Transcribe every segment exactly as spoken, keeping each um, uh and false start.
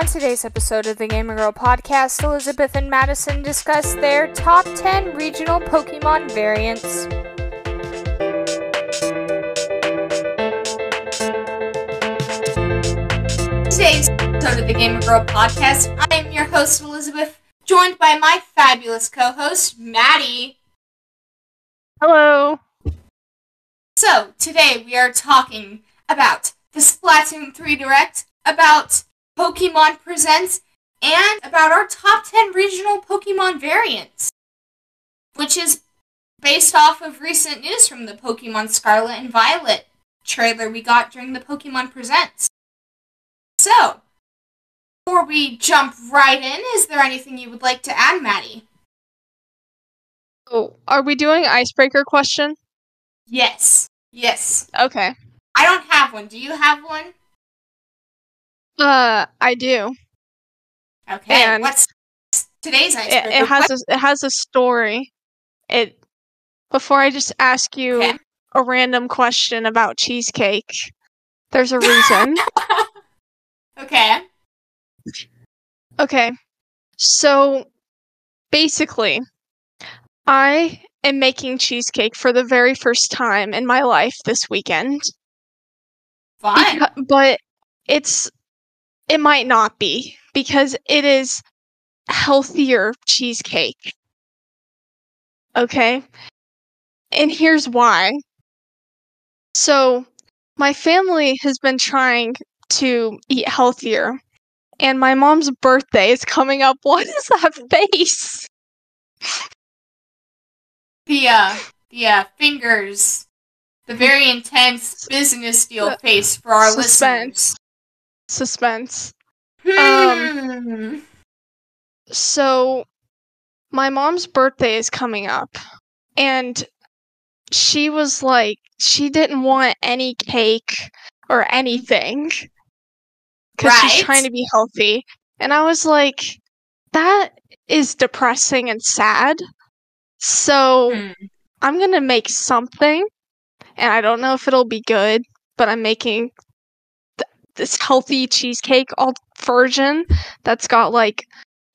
On today's episode of the Gamer Girl Podcast, Elizabeth and Madison discuss their top ten regional Pokemon variants. Today's episode of the Gamer Girl Podcast, I am your host, Elizabeth, joined by my fabulous co-host, Maddie. Hello. So, today we are talking about the Splatoon three Direct, about Pokemon Presents, and about our top ten regional Pokemon variants, which is based off of recent news from the Pokemon Scarlet and Violet trailer we got during the Pokemon Presents. So, before we jump right in, is there anything you would like to add, Maddie? Oh, are we doing icebreaker question? Yes. Yes. Okay. I don't have one. Do you have one? Uh, I do. Okay, and what's today's icebreaker? It, it has a, it has a story. It before I just ask you okay. a random question about cheesecake. There's a reason. Okay. Okay. So basically, I am making cheesecake for the very first time in my life this weekend. Fine. Because, but it's It might not be, because it is healthier cheesecake. Okay? And here's why. So, my family has been trying to eat healthier, and my mom's birthday is coming up. What is that face? The, uh, the, uh, fingers. The very intense business deal face for our Suspense. listeners. Suspense. Um, so, my mom's birthday is coming up, and she was like, she didn't want any cake or anything, because right. she's trying to be healthy. And I was like, that is depressing and sad, so mm. I'm gonna make something, and I don't know if it'll be good, but I'm making this healthy cheesecake all version that's got like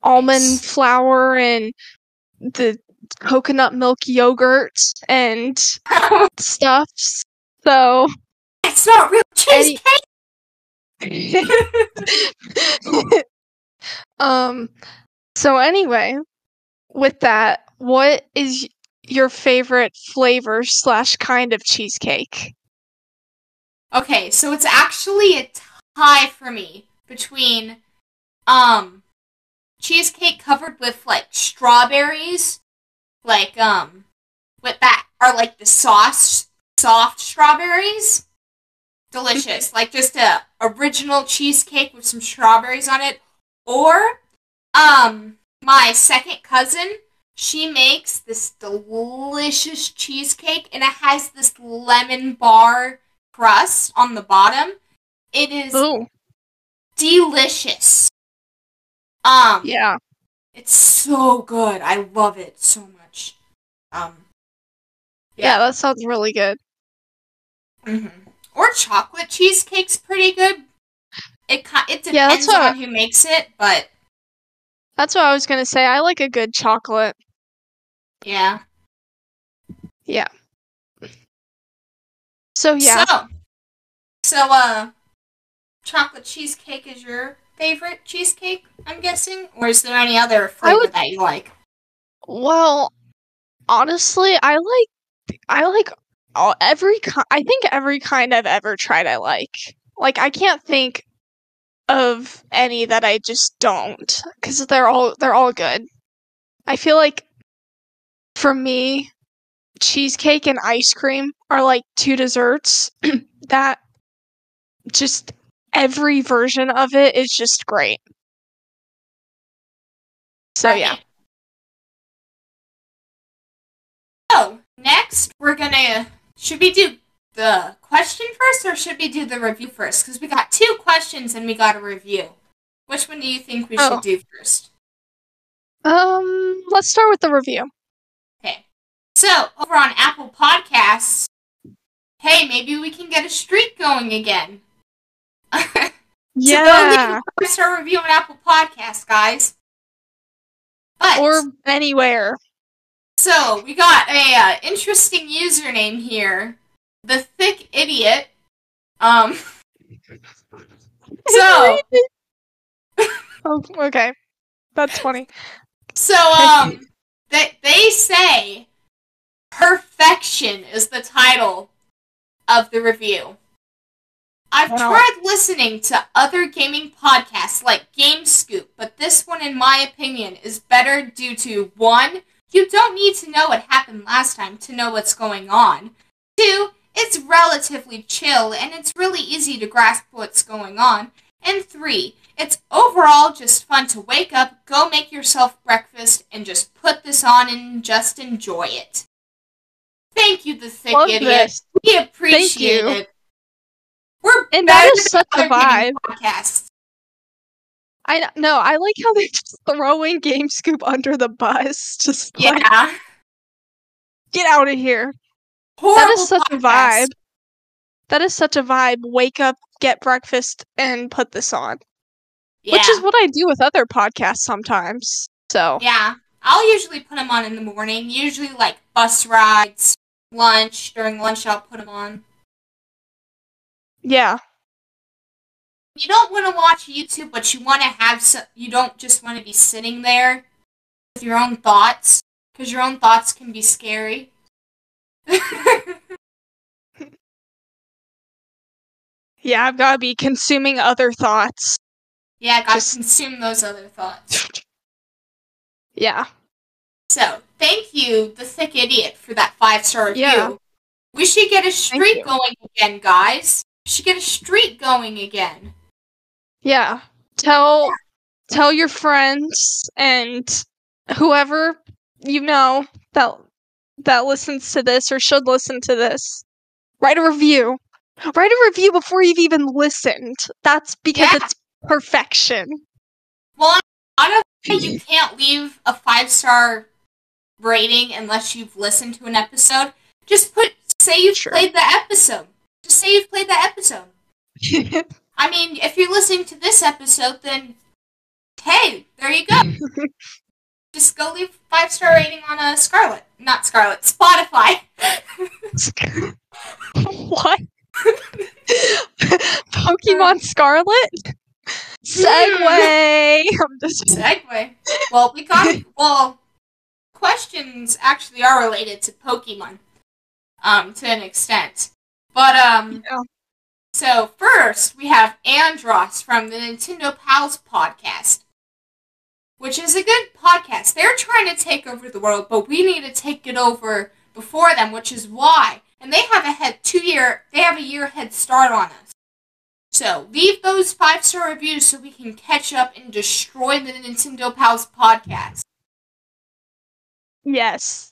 almond flour and the coconut milk yogurt and stuff. So it's not real cheesecake. um so anyway, with that, what is your favorite flavor slash kind of cheesecake? Okay, so it's actually a tie for me between um cheesecake covered with like strawberries, like um with that are like the soft soft strawberries, delicious, like just a original cheesecake with some strawberries on it, or um my second cousin, she makes this delicious cheesecake and it has this lemon bar crust on the bottom. It is Ooh. delicious. Um, yeah, it's so good. I love it so much. Um, yeah, yeah that sounds really good. Mm-hmm. Or chocolate cheesecake's pretty good. It it depends yeah, that's what on I, who makes it, but that's what I was gonna say. I like a good chocolate. Yeah. Yeah. So yeah. So, so uh. chocolate cheesecake is your favorite cheesecake, I'm guessing? Or is there any other flavor would, that you like? Well, honestly, I like I like all, every kind. I think every kind I've ever tried I like. Like, I can't think of any that I just don't, because they're all they're all good. I feel like, for me, cheesecake and ice cream are like two desserts that just... every version of it is just great. So, right. yeah. So, next, we're gonna... Should we do the question first, or should we do the review first? Because we got two questions, and we got a review. Which one do you think we oh. should do first? Um, let's start with the review. Okay. So, over on Apple Podcasts, hey, maybe we can get a streak going again. Yeah. So go leave a star review on Apple Podcasts, guys. But, or anywhere. So we got a uh, interesting username here. The Thick Idiot. Um. So. Oh, okay. That's funny. So, um, they, they say Perfection is the title of the review. I've wow. tried listening to other gaming podcasts like Game Scoop, but this one, in my opinion, is better due to one, you don't need to know what happened last time to know what's going on. Two, it's relatively chill and it's really easy to grasp what's going on. And three, it's overall just fun to wake up, go make yourself breakfast, and just put this on and just enjoy it. Thank you, the Thick Love Idiot. This. We appreciate it. We're and that is such a vibe. Podcasts. I no, I like how they're just throwing Game Scoop under the bus. Just yeah, like, get out of here. Horrible that is such podcast. a vibe. That is such a vibe. Wake up, get breakfast, and put this on. Yeah. Which is what I do with other podcasts sometimes. So yeah, I'll usually put them on in the morning. Usually, like bus rides, lunch. During lunch, I'll put them on. Yeah. You don't want to watch YouTube, but you want to have some, you don't just want to be sitting there with your own thoughts, because your own thoughts can be scary. Yeah, I've got to be consuming other thoughts. Yeah, I've got just... to consume those other thoughts. Yeah. So, thank you, the Thick Idiot, for that five-star review. Yeah. We should get a streak going again, guys. We should get a streak going again. Yeah. Tell yeah. tell your friends and whoever you know that that listens to this or should listen to this. Write a review. Write a review before you've even listened. That's because yeah. it's perfection. Well, I don't think you can't leave a five-star rating unless you've listened to an episode. Just put Say you've sure. played the episode. Just say you've played the episode. I mean, if you're listening to this episode, then, hey, there you go. Just go leave a five-star rating on a Scarlet. Not Scarlet, Spotify. What? Pokemon Scarlet? Segway! I'm just... Segway. Well, we got, well, questions actually are related to Pokemon. Um, to an extent. But, um, yeah. so first we have Andross from the Nintendo Pals podcast, which is a good podcast. They're trying to take over the world, but we need to take it over before them, which is why. And they have a head two year, they have a year head start on us. So leave those five-star reviews so we can catch up and destroy the Nintendo Pals podcast. Yes.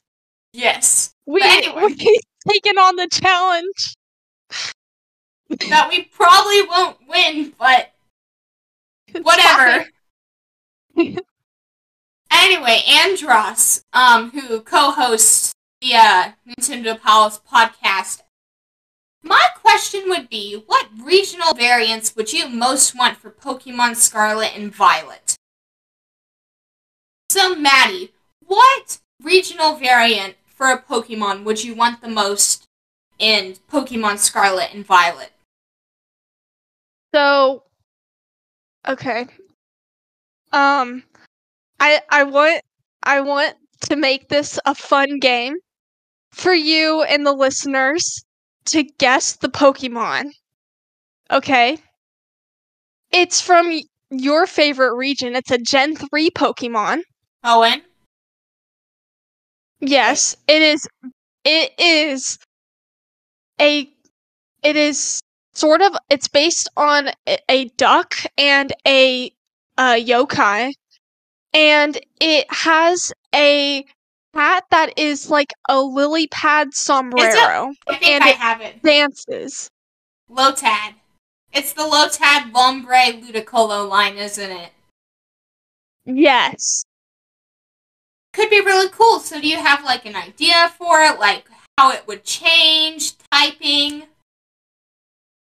Yes. We, anyway. we taking on the challenge that we probably won't win, but whatever. Anyway, Andross, um, who co-hosts the uh, Nintendo Pals podcast, my question would be, what regional variants would you most want for Pokemon Scarlet and Violet? So, Maddie, what regional variant for a Pokemon would you want the most in Pokemon Scarlet and Violet? So, okay. Um, I I want I want to make this a fun game for you and the listeners to guess the Pokemon. Okay? It's from your favorite region. It's a Gen three Pokemon. Owen? Yes, it is. It is a. It is sort of. It's based on a, a duck and a, a yokai, and it has a hat that is like a lily pad sombrero, a, I think and I it have it. dances. Lotad. It's the Lotad Lombre Ludicolo line, isn't it? Yes. Could be really cool. So do you have, like, an idea for it? Like, how it would change? Typing?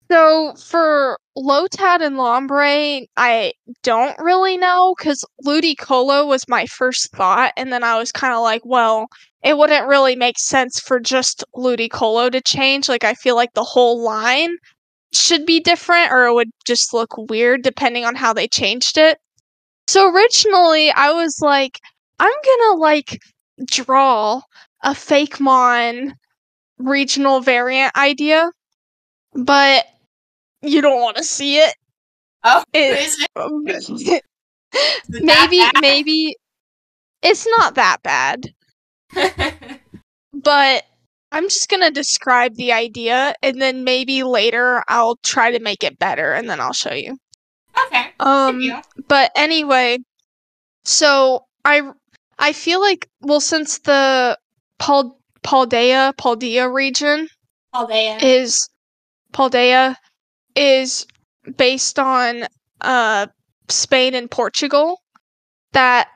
So, for Lotad and Lombre, I don't really know, because Ludicolo was my first thought, and then I was kind of like, well, it wouldn't really make sense for just Ludicolo to change. Like, I feel like the whole line should be different, or it would just look weird depending on how they changed it. So originally, I was like, I'm gonna, like, draw a Fakemon regional variant idea, but you don't want to see it. Oh, it, it? maybe, maybe it's not that bad. But I'm just gonna describe the idea, and then maybe later I'll try to make it better, and then I'll show you. Okay. Um. Yeah. But anyway, so I I feel like well, since the Pal Paldea Paldea region Paldea is Paldea. is based on uh, Spain and Portugal, that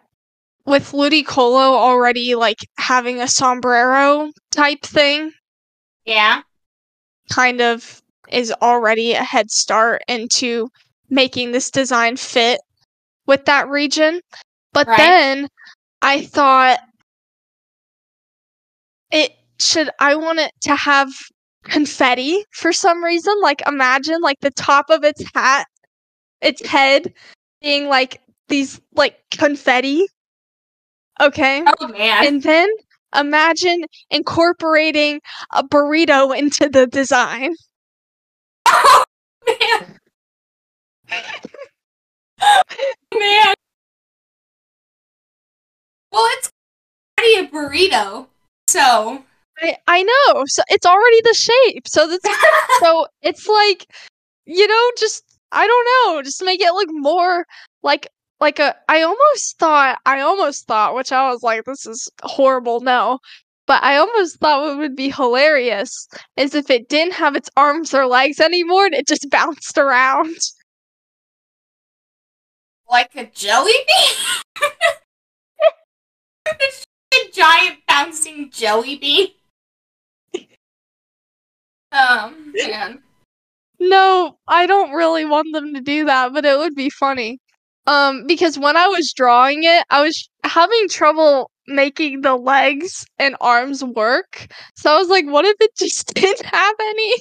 with Ludicolo already, like, having a sombrero type thing. Yeah. Kind of is already a head start into making this design fit with that region. But right. then I thought it should, I want it to have confetti for some reason. Like, imagine, like, the top of its hat, its head being like these, like, confetti. Okay. Oh man. And then imagine incorporating a burrito into the design. Oh man. Man. Well, it's already a burrito, so I, I know. So it's already the shape. So that's so it's like, you know, just I don't know, just make it look more like like a I almost thought I almost thought, which I was like, this is horrible, no. But I almost thought what would be hilarious is if it didn't have its arms or legs anymore and it just bounced around. Like a jelly bean? It's just a giant bouncing jelly bean. Um, man. No, I don't really want them to do that, but it would be funny. Um, because when I was drawing it, I was having trouble making the legs and arms work. So I was like, what if it just didn't have any?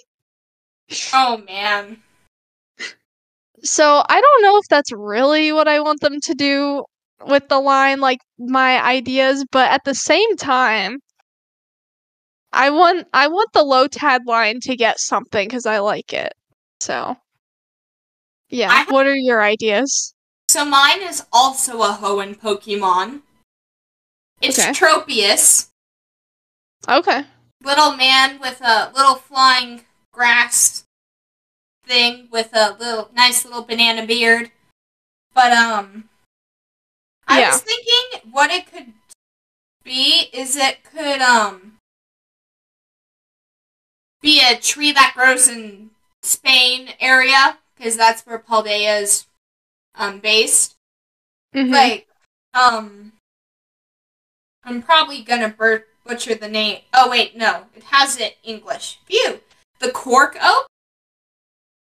Oh, man. So I don't know if that's really what I want them to do with the line, like, my ideas, but at the same time, I want I want the Lotad line to get something because I like it. So, yeah. Have, what are your ideas? So mine is also a Hoenn Pokemon. It's okay. Tropius. Okay. Little man with a little flying grass thing with a little nice little banana beard. But um, I yeah. was thinking what it could be is it could um. be a tree that grows in Spain area, because that's where Paldea is um, based. Mm-hmm. Like, um, I'm probably gonna bur- butcher the name. Oh, wait, no. It has it English. Phew! The cork oak?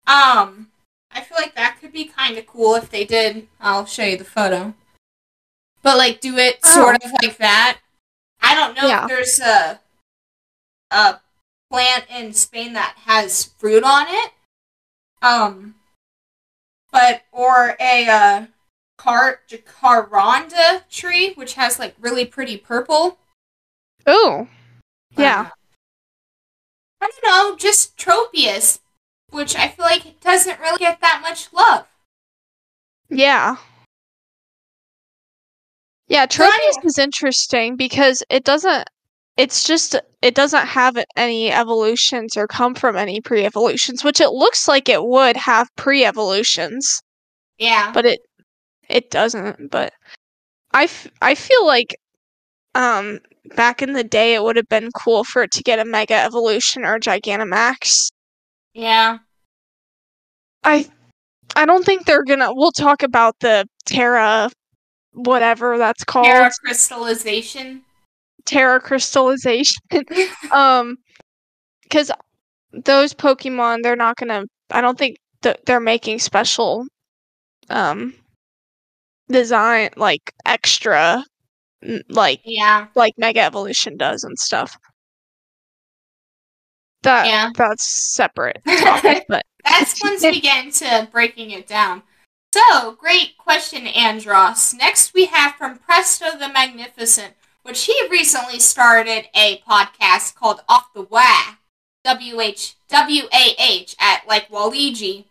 Um, I feel like that could be kind of cool if they did. I'll show you the photo. But, like, do it oh. sort of like that. I don't know yeah. if there's a... a plant in Spain that has fruit on it, um, but, or a, uh, car- jacaranda tree, which has, like, really pretty purple. Ooh. Yeah. Uh, I don't know, just Tropius, which I feel like it doesn't really get that much love. Yeah. Yeah, Tropius is interesting, because it doesn't, it's just, it doesn't have any evolutions or come from any pre-evolutions, which it looks like it would have pre-evolutions. Yeah. But it it doesn't. But I, f- I feel like um, back in the day, it would have been cool for it to get a Mega Evolution or a Gigantamax. Yeah. I, I don't think they're gonna... We'll talk about the Tera... whatever that's called. Tera Crystallization. Tera Crystallization. um, because those Pokemon, they're not gonna, I don't think th- they're making special um design, like extra, like yeah, like Mega Evolution does and stuff. That yeah. that's separate topic, but that's once we get into breaking it down. So, great question, Andross. Next we have from Presto the Magnificent, which he recently started a podcast called Off the Wah, W H W A H, at like Waluigi,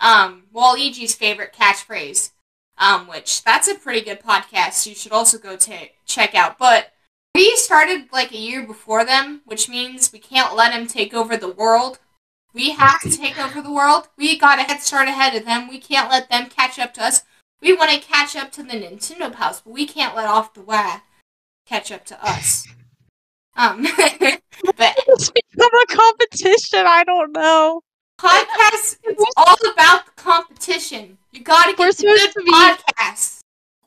um, Waluigi's favorite catchphrase, um, which that's a pretty good podcast you should also go to check out. But we started like a year before them, which means we can't let him take over the world. We have to take over the world. We got a head start ahead of them. We can't let them catch up to us. We want to catch up to the Nintendo Pals, but we can't let Off the Wah catch up to us. Um, but it's become a competition. I don't know. Podcasts, it's all about the competition. You gotta get to good podcasts.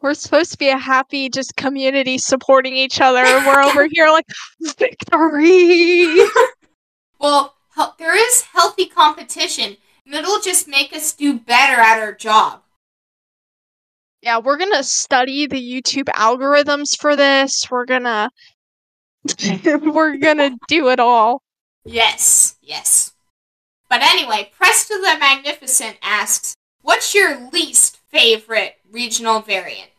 We're supposed to be a happy, just community supporting each other. We're over here like, victory! Well, he- there is healthy competition, and it'll just make us do better at our job. Yeah, we're gonna study the YouTube algorithms for this. We're gonna... we're gonna do it all. Yes, yes. But anyway, Presto the Magnificent asks, what's your least favorite regional variant?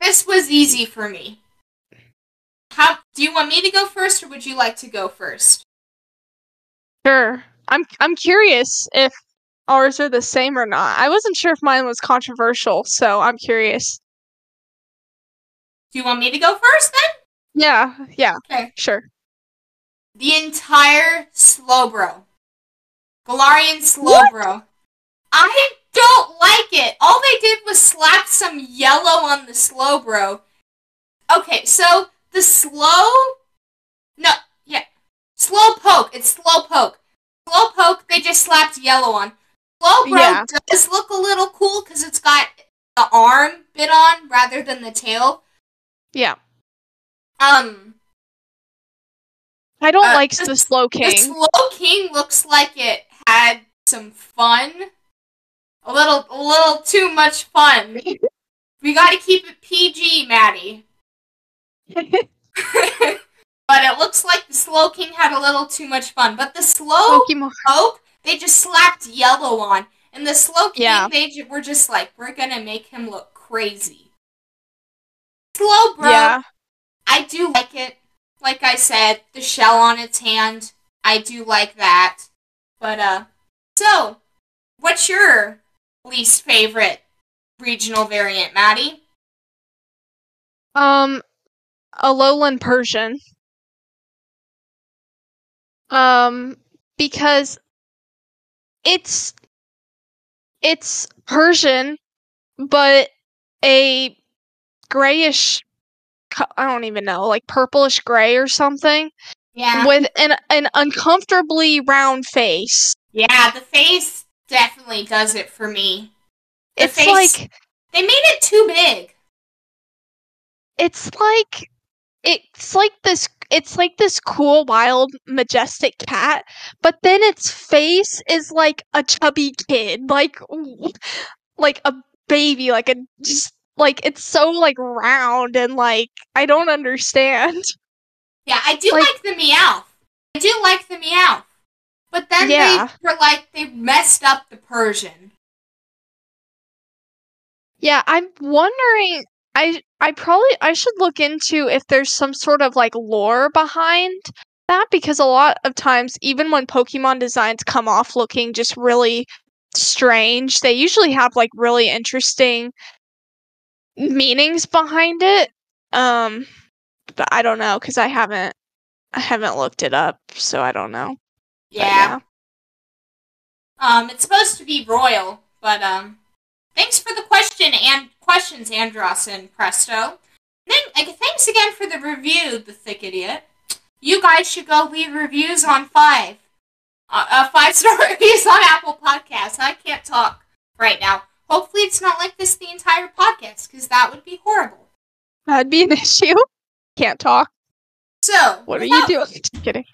This was easy for me. How do you want me to go first, or would you like to go first? Sure. I'm I'm curious if ours are the same or not. I wasn't sure if mine was controversial, so I'm curious. Do you want me to go first then? Yeah, yeah. Okay. Sure. The entire Slowbro. Galarian Slowbro. What? I don't like it. All they did was slap some yellow on the Slowbro. Okay, so the slow... No, yeah. Slowpoke. It's Slowpoke. Slowpoke, they just slapped yellow on. Slowbro yeah. does look a little cool because it's got the arm bit on rather than the tail. Yeah. Um... I don't uh, like the, the Slow King. The Slow King looks like it had some fun. A little, a little too much fun. We gotta keep it P G, Maddie. But it looks like the Slow King had a little too much fun. But the Slow Poke, they just slapped yellow on. And the Slow King, yeah. they j- were just like, we're gonna make him look crazy. Slowbro, yeah. I do like it. Like I said, the shell on its hand, I do like that. But, uh, so, what's your least favorite regional variant, Maddie? Um, Alolan Persian. Um, because it's, it's Persian, but a grayish, I don't even know, like purplish gray or something. Yeah. With an an uncomfortably round face. Yeah, the face definitely does it for me. The it's face, like... They made it too big. It's like... It's like this... It's like this cool, wild, majestic cat, but then its face is like a chubby kid. Like... Like a baby. Like a... just. Like, it's so, like, round and, like, I don't understand. Yeah, I do like, like the Meowth. I do like the Meowth. But then yeah. they were, like, they messed up the Persian. Yeah, I'm wondering, I I probably, I should look into if there's some sort of, like, lore behind that, because a lot of times, even when Pokemon designs come off looking just really strange, they usually have, like, really interesting meanings behind it, um, but I don't know because I haven't, I haven't looked it up, so I don't know. Yeah. But, yeah. Um, it's supposed to be royal, but um, thanks for the question and questions, Andross and Presto. Then thanks again for the review, the thick idiot. You guys should go leave reviews on five, uh, uh five star reviews on Apple Podcasts. I can't talk right now. Hopefully it's not like this the entire podcast, because that would be horrible. That'd be an issue. Can't talk. So, what without, are you doing? Just kidding.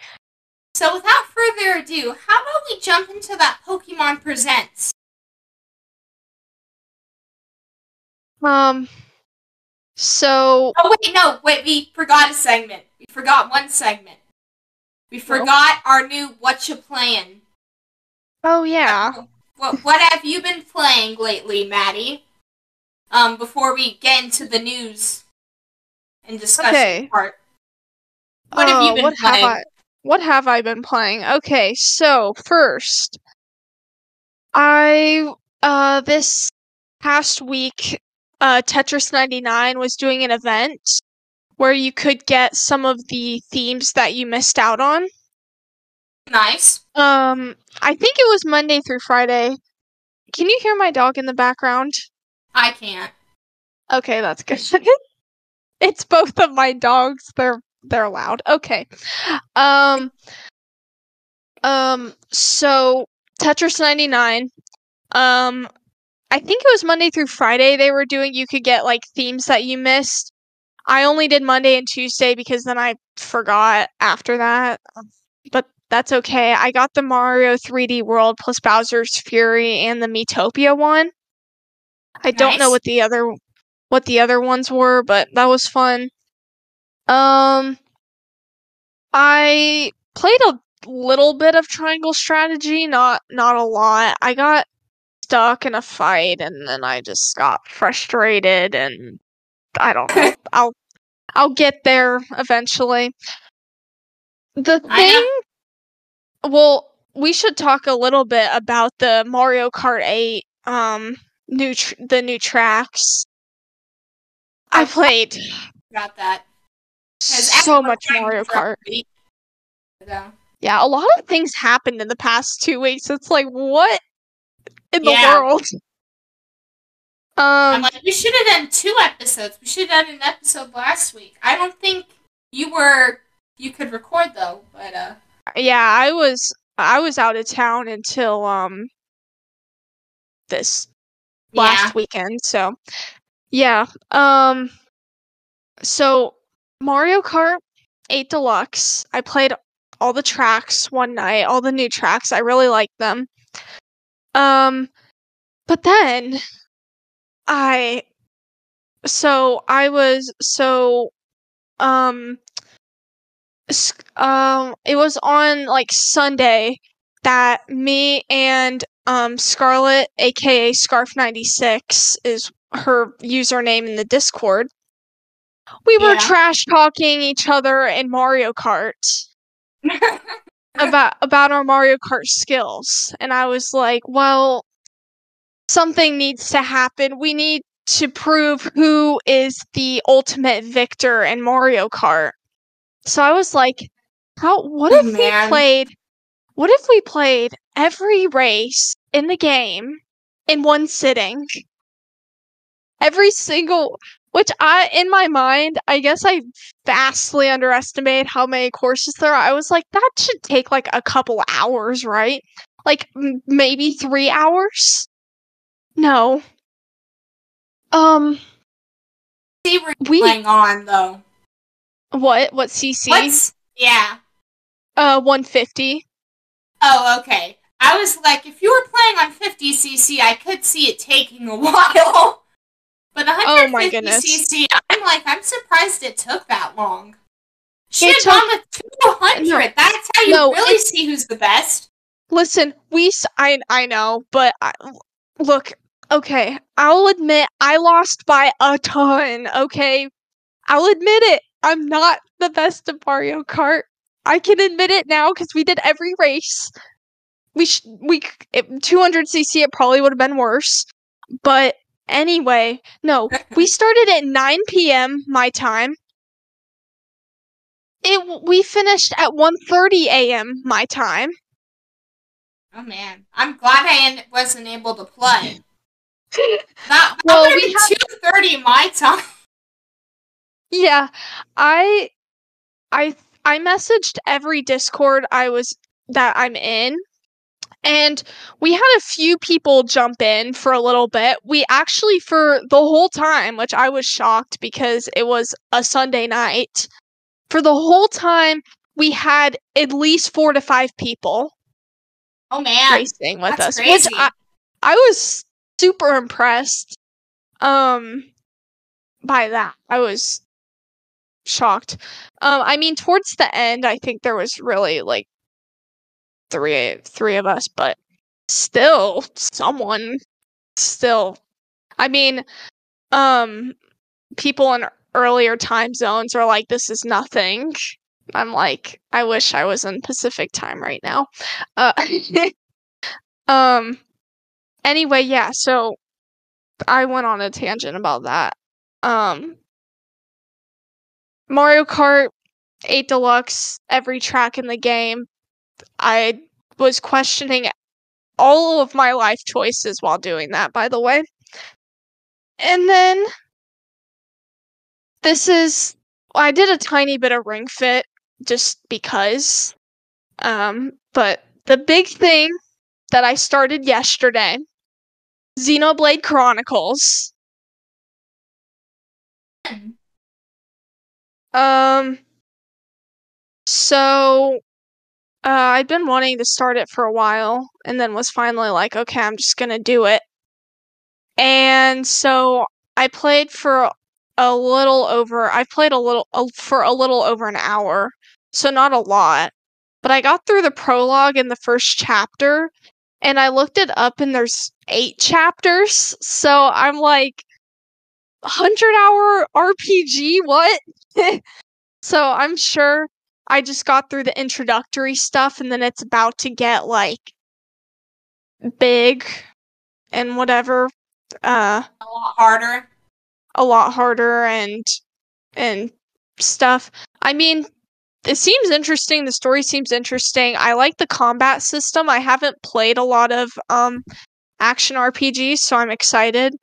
So without further ado, how about we jump into that Pokemon Presents? Um, so... Oh, wait, no, wait, we forgot a segment. We forgot one segment. We forgot oh. our new Whatcha Playin'. Oh, yeah. Um, what, what have you been playing lately, Maddie? Um, before we get into the news and discussion okay. part. What uh, have you been what playing? Have I, what have I been playing? Okay, so, first, I, uh, this past week, uh, Tetris ninety-nine was doing an event where you could get some of the themes that you missed out on. Nice. Um, I think it was Monday through Friday. Can you hear my dog in the background? I can't. Okay, that's good. It's both of my dogs. They're they're loud. Okay. Um. Um. So Tetris ninety-nine. Um, I think it was Monday through Friday they were doing. You could get like themes that you missed. I only did Monday and Tuesday because then I forgot after that. But that's okay. I got the Mario three D World plus Bowser's Fury and the Miitopia one. I nice. don't know what the other what the other ones were, but that was fun. Um, I played a little bit of Triangle Strategy, not not a lot. I got stuck in a fight, and then I just got frustrated, and I don't know. I'll I'll get there eventually. The thing. Well, we should talk a little bit about the Mario Kart eight, um, new tr- the new tracks. I played. Got that. So much Mario Kart. Yeah. yeah, a lot of things happened in the past two weeks. It's like, what in yeah. the world? Um, I'm like, we should have done two episodes. We should have done an episode last week. I don't think you were you could record though, but uh. Yeah, I was I was out of town until um this last yeah. weekend. So yeah, um, so Mario Kart eight Deluxe. I played all the tracks one night, all the new tracks. I really liked them. Um, but then I so I was so um. Um, it was on like Sunday that me and um Scarlet, aka Scarf ninety-six, is her username in the Discord. We were yeah. trash talking each other in Mario Kart about about our Mario Kart skills, and I was like, "Well, something needs to happen. We need to prove who is the ultimate victor in Mario Kart." So I was like, "How? What if oh, we played? What if we played every race in the game in one sitting? Every single, which I, in my mind, I guess I vastly underestimated how many courses there are. I was like, that should take like a couple hours, right? Like m- maybe three hours? No. Um, see, we're we, playing on though." What? What C C? What's, yeah. Uh, one fifty. Oh, okay. I was like, if you were playing on fifty C C, I could see it taking a while. But one fifty oh my goodness. C C, I'm like, I'm surprised it took that long. Shit, took- on with two hundred. No, that's how you no, really see who's the best. Listen, we... I, I know, but... I, look, okay. I'll admit, I lost by a ton, okay? I'll admit it. I'm not the best at Mario Kart. I can admit it now because we did every race. We sh- we two hundred C C. It probably would have been worse, but anyway, no. We started at nine p.m. my time. It we finished at one thirty a.m. my time. Oh man, I'm glad I wasn't able to play. That well, would be two thirty have- my time. Yeah, I, I, I messaged every Discord I was that I'm in, and we had a few people jump in for a little bit. We actually for the whole time, which I was shocked because it was a Sunday night. For the whole time, we had at least four to five people. Oh man, racing with That's us, crazy. Which I, I was super impressed. Um, by that, I was shocked. Um, I mean, towards the end, I think there was really like three, three of us, but still, someone, still, I mean, um, people in earlier time zones are like, this is nothing. I'm like, I wish I was in Pacific time right now. Uh, um. Anyway, yeah. So I went on a tangent about that. Um. Mario Kart eight Deluxe. Every track in the game. I was questioning all of my life choices while doing that, by the way. And then this is. I did a tiny bit of Ring Fit. Just because. Um, but the big thing that I started yesterday, Xenoblade Chronicles. Um, so, uh, I've been wanting to start it for a while, and then was finally like, okay, I'm just gonna do it. And so, I played for a little over, I played a little, uh, for a little over an hour. So not a lot, but I got through the prologue in the first chapter, and I looked it up, and there's eight chapters. So I'm like, one hundred hour R P G, what? So I'm sure I just got through the introductory stuff, and then it's about to get like big and whatever. Uh, a lot harder. A lot harder and and stuff. I mean, it seems interesting. The story seems interesting. I like the combat system. I haven't played a lot of um, action R P Gs, so I'm excited.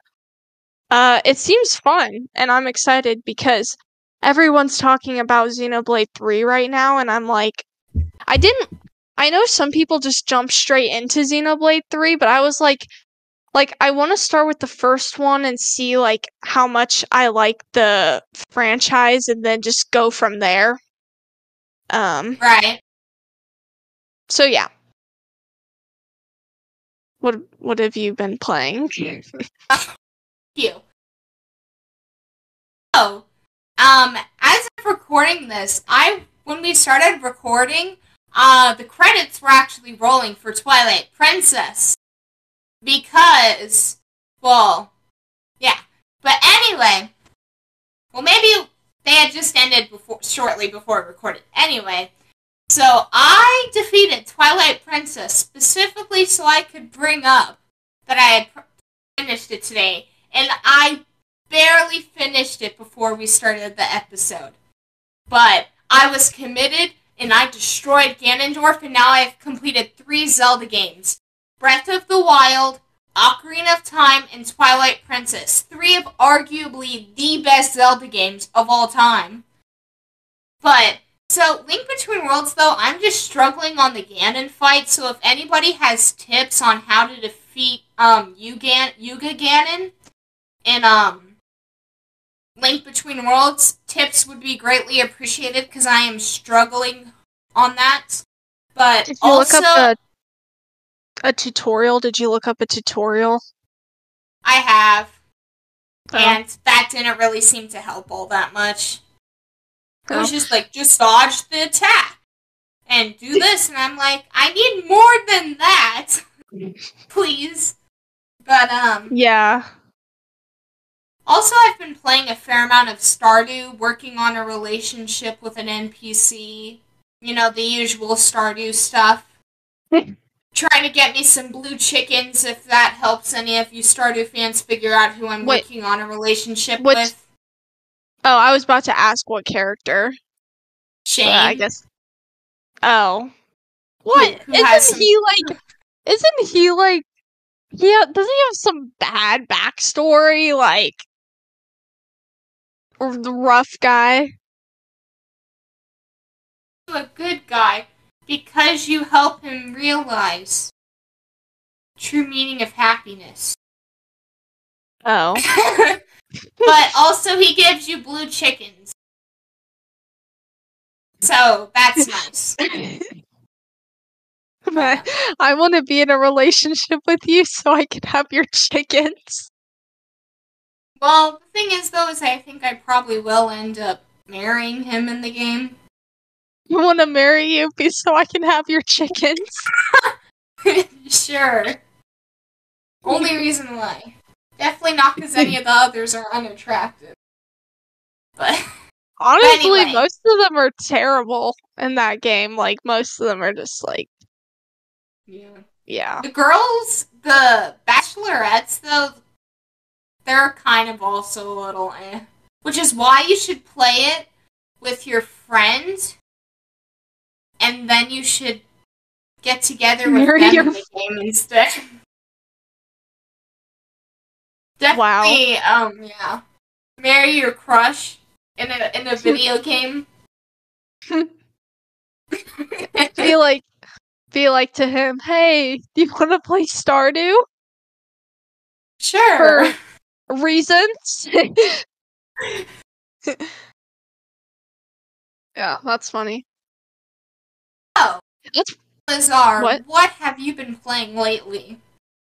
Uh, it seems fun, and I'm excited because everyone's talking about Xenoblade three right now, and I'm like, I didn't... I know some people just jump straight into Xenoblade three, but I was like, like I want to start with the first one and see like how much I like the franchise, and then just go from there. Um, right. So yeah. What what have you been playing? you. Oh, um, as of recording this, I when we started recording, uh, the credits were actually rolling for Twilight Princess, because, well, yeah. But anyway, well, maybe. They had just ended before, shortly before it recorded. Anyway, so I defeated Twilight Princess specifically so I could bring up that I had pr- finished it today. And I barely finished it before we started the episode. But I was committed, and I destroyed Ganondorf, and now I have completed three Zelda games. Breath of the Wild, Ocarina of Time, and Twilight Princess, three of arguably the best Zelda games of all time. But, so, Link Between Worlds, though, I'm just struggling on the Ganon fight, so if anybody has tips on how to defeat, um, Yuga, Yuga Ganon, and, um, Link Between Worlds, tips would be greatly appreciated, because I am struggling on that. But, also... Look up the- A tutorial? Did you look up a tutorial? I have. Oh. And that didn't really seem to help all that much. It oh. was just like, just dodge the attack. And do this. And I'm like, I need more than that. Please. But, um... yeah. Also, I've been playing a fair amount of Stardew, working on a relationship with an N P C. You know, the usual Stardew stuff. Trying to get me some blue chickens, if that helps any of you Stardew fans figure out who I'm Wait, working on a relationship which, with. Oh, I was about to ask what character. Shane. Uh, I guess. Oh. What? Who, who isn't he some... like... Isn't he like... Yeah, doesn't he have some bad backstory? Like... Or the rough guy? A good guy. Because you help him realize the true meaning of happiness. Oh. But also he gives you blue chickens. So that's nice. But I want to be in a relationship with you so I can have your chickens. Well, the thing is, though, is I think I probably will end up marrying him in the game. I want to marry you so I can have your chickens? Sure. Only reason why. Definitely not because any of the others are unattractive. But... honestly, but anyway. Most of them are terrible in that game. Like, most of them are just like... Yeah. Yeah. The girls, the bachelorettes, though, they're kind of also a little eh. Which is why you should play it with your friend, and then you should get together with Marry them your... in the game instead. Definitely, wow. um, yeah. Marry your crush in a in a video game. Be like, be like to him, hey, do you want to play Stardew? Sure. For reasons. Yeah, that's funny. Oh, that's bizarre. What? What have you been playing lately?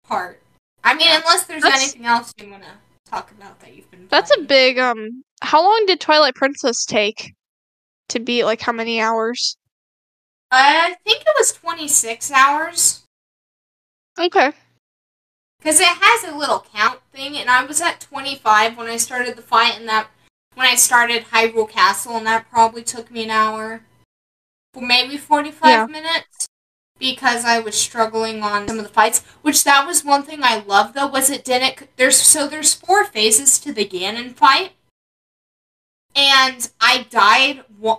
Part. I mean, unless there's that's... anything else you want to talk about that you've been. Playing. That's a big um. How long did Twilight Princess take to beat? Like, how many hours? I think it was twenty-six hours. Okay. Because it has a little count thing, and I was at twenty-five when I started the fight, and that when I started Hyrule Castle, and that probably took me an hour, maybe forty-five yeah. minutes, because I was struggling on some of the fights. Which that was one thing I loved, though, was it didn't. There's so there's four phases to the Ganon fight, and I died a,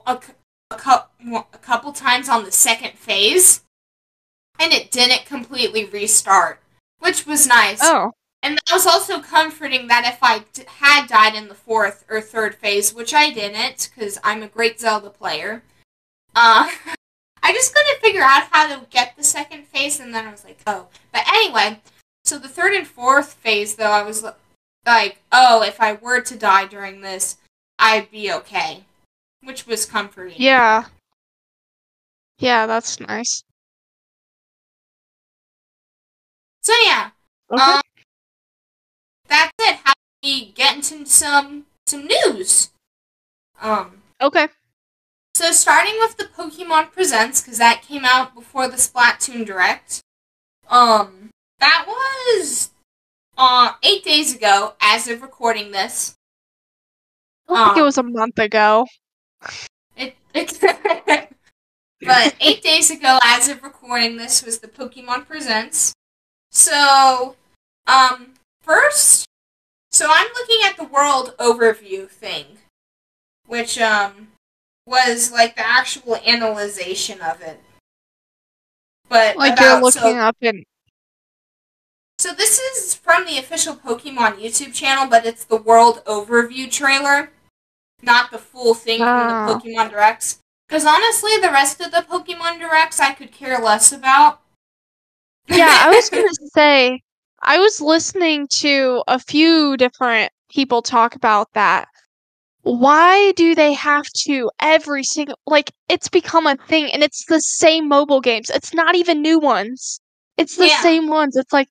a, cu- a couple times on the second phase, and it didn't completely restart. Which was nice. Oh. And that was also comforting that if I d- had died in the fourth or third phase, which I didn't, because I'm a great Zelda player, uh, I just couldn't figure out how to get the second phase, and then I was like, oh. But anyway, so the third and fourth phase, though, I was like, oh, if I were to die during this, I'd be okay. Which was comforting. Yeah. Yeah, that's nice. So yeah, okay. um, that's it. How do we get into some some news? Um, okay. So starting with the Pokemon Presents, because that came out before the Splatoon Direct. Um, that was uh eight days ago, as of recording this. I don't um, think it was a month ago. It it's but eight days ago, as of recording this, was the Pokemon Presents. So, um, first, so I'm looking at the world overview thing, which, um, was, like, the actual analyzation of it. But Like about, you're looking so, up in... So this is from the official Pokemon YouTube channel, but it's the world overview trailer, not the full thing oh. from the Pokemon Directs. Because, honestly, the rest of the Pokemon Directs I could care less about. Yeah, I was going to say, I was listening to a few different people talk about that. Why do they have to every single... Like, it's become a thing, and it's the same mobile games. It's not even new ones. It's the yeah. same ones. It's like,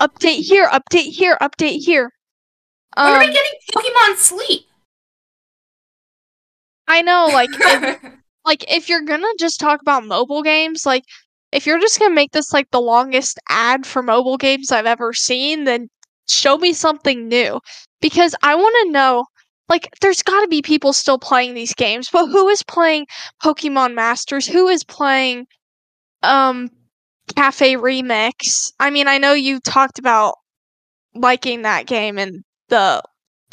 update here, update here, update here. Um, Where are we getting Pokemon Sleep? I know, like, if, like, if you're going to just talk about mobile games, like... If you're just going to make this, like, the longest ad for mobile games I've ever seen, then show me something new. Because I want to know, like, there's got to be people still playing these games, but who is playing Pokemon Masters? Who is playing um, Cafe Remix? I mean, I know you talked about liking that game in the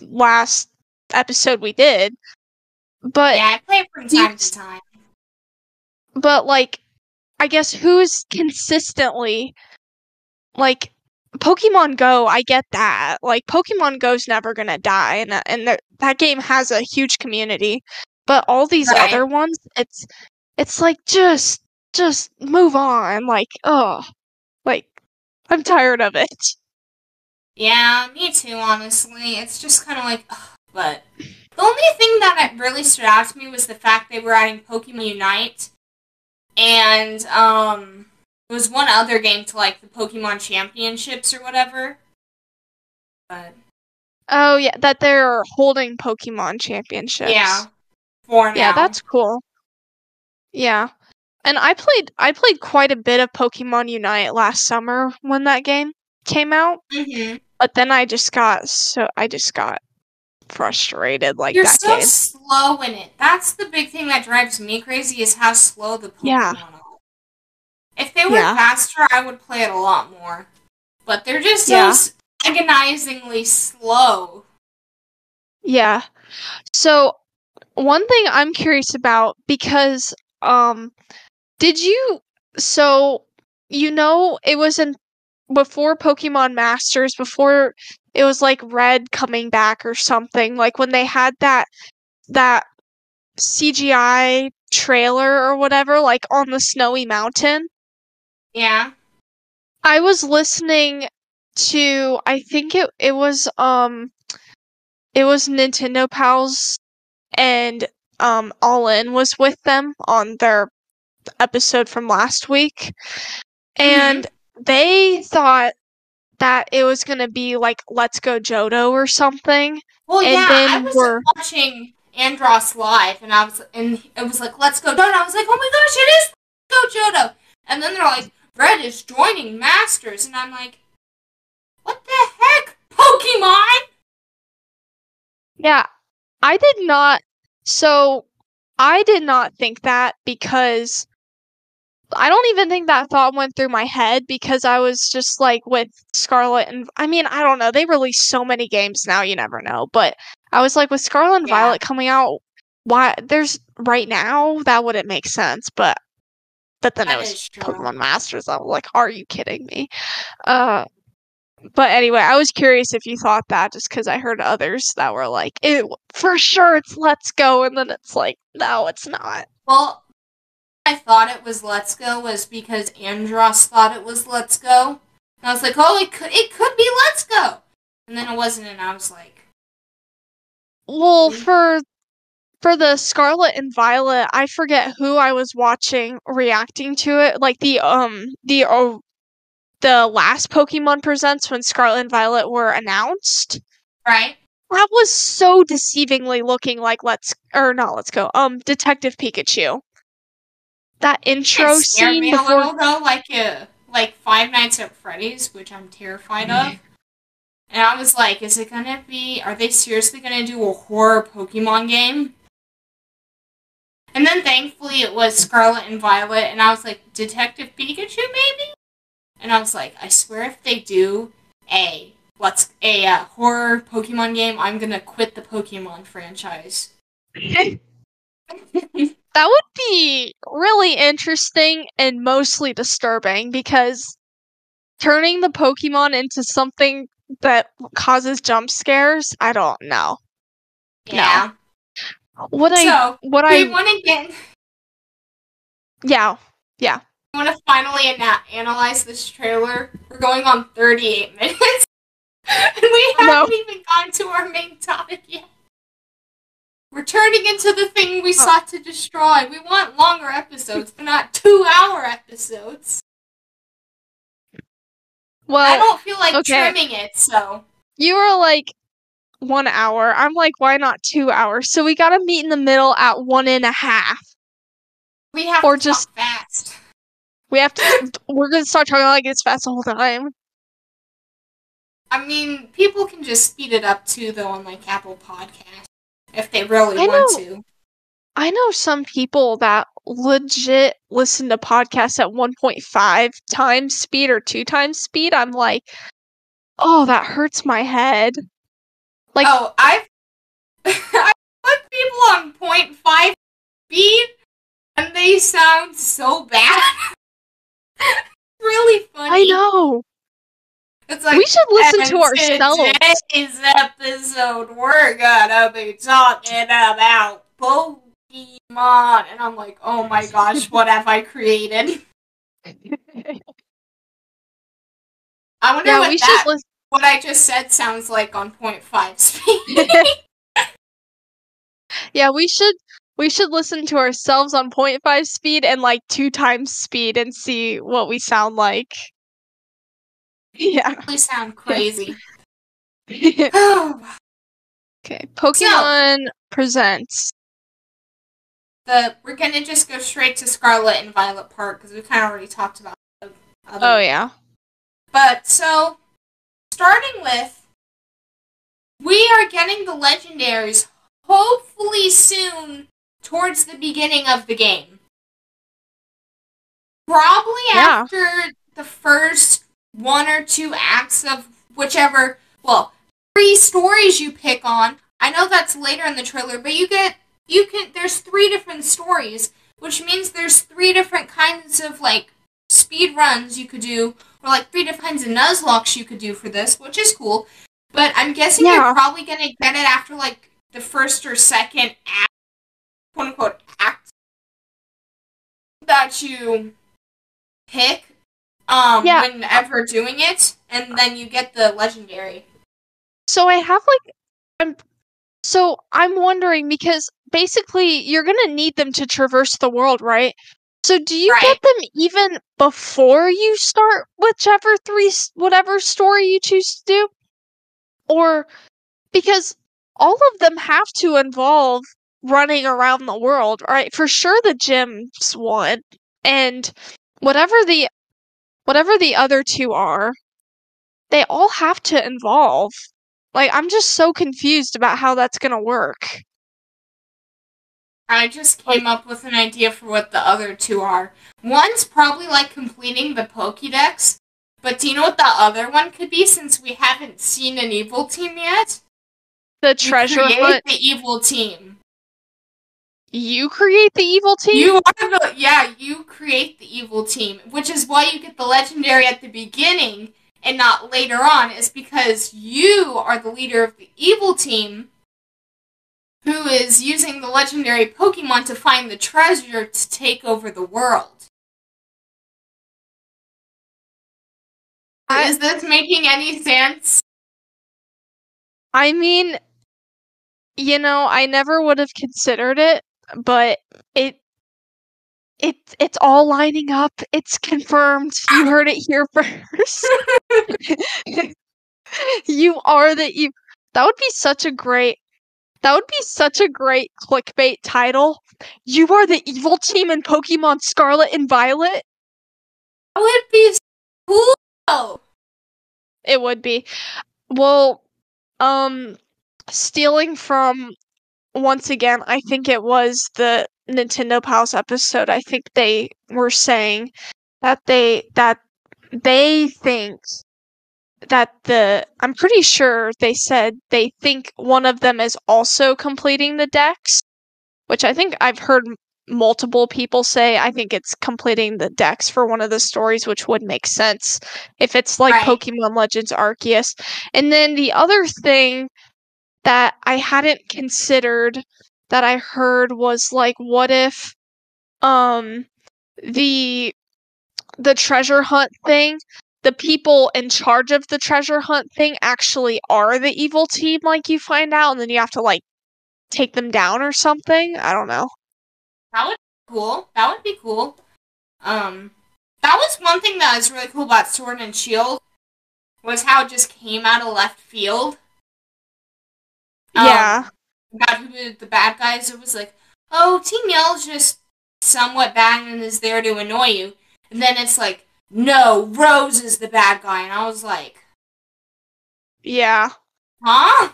last episode we did, but... Yeah, I play it from time to time. But, like... I guess who's consistently, like, Pokemon Go, I get that. Like, Pokemon Go's never gonna die, and and th- that game has a huge community. But all these right. other ones, it's it's like, just, just move on. Like, oh, like, I'm tired of it. Yeah, me too, honestly. It's just kind of like, ugh, but The only thing that really stood out to me was the fact they were adding Pokemon Unite, and um, there was one other game to, like, the Pokemon Championships or whatever. But oh, yeah, that they're holding Pokemon Championships. Yeah, for now. Yeah, that's cool. Yeah. And I played I played quite a bit of Pokemon Unite last summer when that game came out. Mm-hmm. But then I just got so I just got frustrated like You're that so game. Slow in it. That's the big thing that drives me crazy is how slow the Pokemon yeah. are. If they were yeah. faster, I would play it a lot more. But they're just so yeah. agonizingly slow. Yeah. So one thing I'm curious about, because um Did you, so, you know, it was in, before Pokemon Masters, before it was, like, Red coming back or something, like, when they had that, that C G I trailer or whatever, like, on the Snowy Mountain? Yeah. I was listening to, I think it, it was, um, it was Nintendo Pals, and, um, All In was with them on their episode from last week, and mm-hmm. they thought that it was gonna be like Let's Go Johto or something. Well, and yeah, then I was we're... watching Andross live, and I was, and it was like Let's Go Johto. I was like, oh my gosh, it is Let's Go Johto. And then they're like, Red is joining Masters, and I'm like, what the heck, Pokemon? Yeah, I did not. So I did not think that, because I don't even think that thought went through my head, because I was just like with Scarlet and, I mean, I don't know. They release so many games now, you never know. But I was like, with Scarlet and yeah. Violet coming out, why there's right now, that wouldn't make sense. But but then that it was Pokemon Masters. I was like, are you kidding me? Uh, but anyway, I was curious if you thought that, just because I heard others that were like, ew, for sure it's Let's Go. And then it's like, no, it's not. Well, I thought it was Let's Go was because Andross thought it was Let's Go. And I was like, oh, it could, it could be Let's Go. And then it wasn't, and I was like... Well, for for the Scarlet and Violet, I forget who I was watching reacting to it. Like, the, um, the, uh, the last Pokemon Presents when Scarlet and Violet were announced. Right. That was so deceivingly looking like Let's... Or not Let's Go. Um, Detective Pikachu. That intro it scared scene me before... a little, though, like a, like Five Nights at Freddy's, which I'm terrified mm-hmm. of. And I was like, is it gonna be... Are they seriously gonna do a horror Pokemon game? And then, thankfully, it was Scarlet and Violet, and I was like, Detective Pikachu, maybe? And I was like, I swear if they do a let's a uh, horror Pokemon game, I'm gonna quit the Pokemon franchise. That would be really interesting and mostly disturbing, because turning the Pokemon into something that causes jump scares, I don't know. Yeah. No. What so, I what we I want to get. Yeah. Yeah. I want to finally ana- analyze this trailer. We're going on thirty-eight minutes. And we haven't no. even gone to our main topic yet. We're turning into the thing we oh. sought to destroy. We want longer episodes, but not two-hour episodes. Well, I don't feel like okay. trimming it, so... You were like, one hour. I'm like, why not two hours? So we gotta meet in the middle at one and a half. We have or to just talk fast. We have to. We're gonna start talking like it's fast the whole time. I mean, people can just speed it up too, though, on like Apple Podcasts if they really I want know, to. I know some people that legit listen to podcasts at one point five times speed or two times speed. I'm like, oh, that hurts my head. Like, oh, I've I put people on point five speed, and they sound so bad. Really funny. I know. It's like, we should listen to ourselves. Today's episode, we're gonna be talking about Pokemon. And I'm like, oh my gosh, what have I created? I wonder yeah, what, we that, should li- what I just said sounds like on point five speed. Yeah, we should we should listen to ourselves on point five speed and like two times speed and see what we sound like. Yeah. We sound crazy. Okay, Pokemon so, Presents. The We're going to just go straight to Scarlet and Violet Park because we kind of already talked about the other Oh, yeah. But, so, starting with, we are getting the legendaries hopefully soon towards the beginning of the game. Probably yeah. after the first one or two acts of whichever, well, three stories you pick on. I know that's later in the trailer, but you get, you can, there's three different stories, which means there's three different kinds of, like, speed runs you could do, or, like, three different kinds of Nuzlocke you could do for this, which is cool. But I'm guessing yeah. you're probably going to get it after, like, the first or second act, quote-unquote, act that you pick um, yeah. whenever doing it, and then you get the legendary. So I have, like, I'm, so I'm wondering, because basically you're going to need them to traverse the world, right? So do you right. get them even before you start whichever three, whatever story you choose to do? Or, because all of them have to involve running around the world, right? For sure the gyms one, and whatever the, whatever the other two are, they all have to involve. Like, I'm just so confused about how that's gonna work. I just came up with an idea for what the other two are. One's probably, like, completing the Pokédex. But do you know what the other one could be, since we haven't seen an evil team yet? The treasure hunt. You create the evil team. You create the evil team? You are the, yeah, you create the evil team. Which is why you get the legendary at the beginning and not later on. Is because you are the leader of the evil team who is using the legendary Pokemon to find the treasure to take over the world. Is this making any sense? I mean, you know, I never would have considered it, but it, it, it's all lining up. It's confirmed. You heard it here first. You are the you. That would be such a great. That would be such a great clickbait title. You are the evil team in Pokemon Scarlet and Violet. That would be cool. Oh, it would be. Well, um, stealing from, once again, I think it was the Nintendo Pals episode, I think they were saying that they, that they think that the, I'm pretty sure they said they think one of them is also completing the decks, which I think I've heard multiple people say. I think it's completing the decks for one of the stories, which would make sense if it's like right. Pokemon Legends Arceus. And then the other thing that I hadn't considered that I heard was, like, what if um the the treasure hunt thing, the people in charge of the treasure hunt thing actually are the evil team, like you find out, and then you have to, like, take them down or something. I don't know. That would be cool. That would be cool. Um, that was one thing that was really cool about Sword and Shield, was how it just came out of left field. Um, yeah. About who the bad guys. It was like, oh, Team Yellow's just somewhat bad and is there to annoy you. And then it's like, no, Rose is the bad guy. And I was like... Yeah. Huh?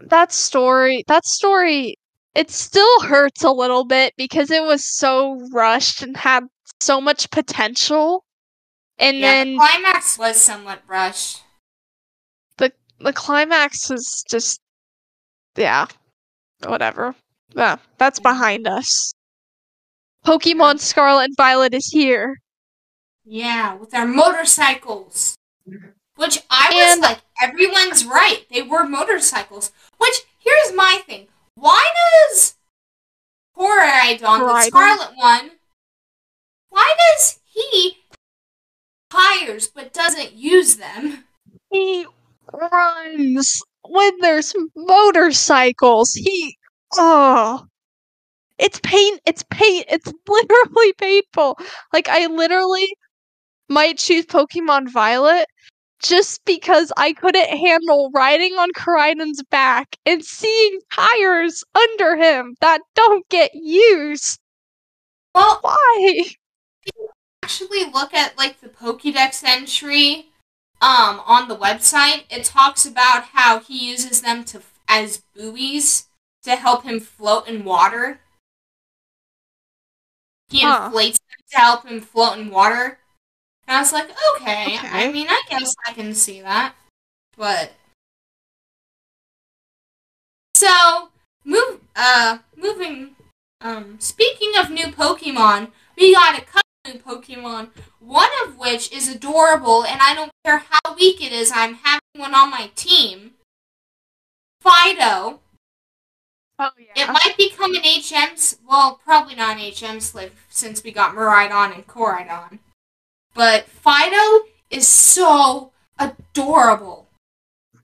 That story... That story... It still hurts a little bit because it was so rushed and had so much potential. And yeah, then the climax was somewhat rushed. The the climax was just yeah. Whatever. Yeah, that's behind us. Pokemon Scarlet and Violet is here. Yeah, with our motorcycles. Which I was and, like, everyone's right. They were motorcycles. Which, here's my thing. Why does Koraidon, the Scarlet one, why does he hires but doesn't use them? He runs when there's motorcycles. He oh, it's pain. It's pain. It's literally painful. Like, I literally might choose Pokemon Violet just because I couldn't handle riding on Koraidon's back and seeing tires under him that don't get used. Well, why? Actually, look at like the Pokédex entry um on the website. It talks about how he uses them to as buoys to help him float in water. He huh. inflates them to help him float in water. And I was like, okay, okay, I mean, I guess I can see that. But so move uh moving um speaking of new Pokemon, we got a couple new Pokemon, one of which is adorable, and I don't care how weak it is, I'm having one on my team. Fido. Oh, yeah. It might become an H M, well, probably not an H M slave, since we got Miraidon and Koraidon. But Fido is so adorable.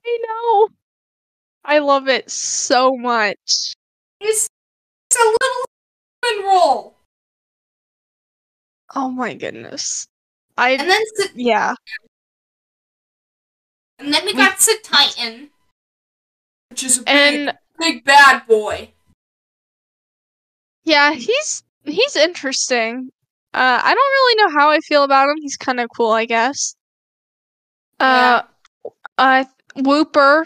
I know. I love it so much. It's, it's a little cinnamon roll. Oh my goodness. I And then Sit- yeah. And then we got Sititan, which is a and, big, big bad boy. Yeah, he's he's interesting. Uh, I don't really know how I feel about him. He's kind of cool, I guess. Uh, yeah. uh, Wooper,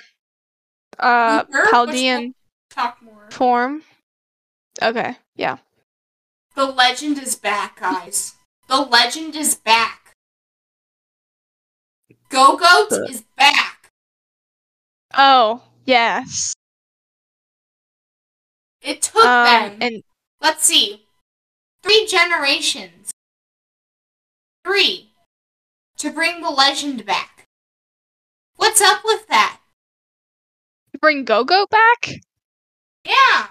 uh, Wooper? Paldean talk more. Form. Okay, yeah. The legend is back, guys. The legend is back. Gogoat uh. is back. Oh, yes. It took um, them. And- Let's see. Three generations. Three. To bring the legend back. What's up with that? To bring Gogoat back? Yeah.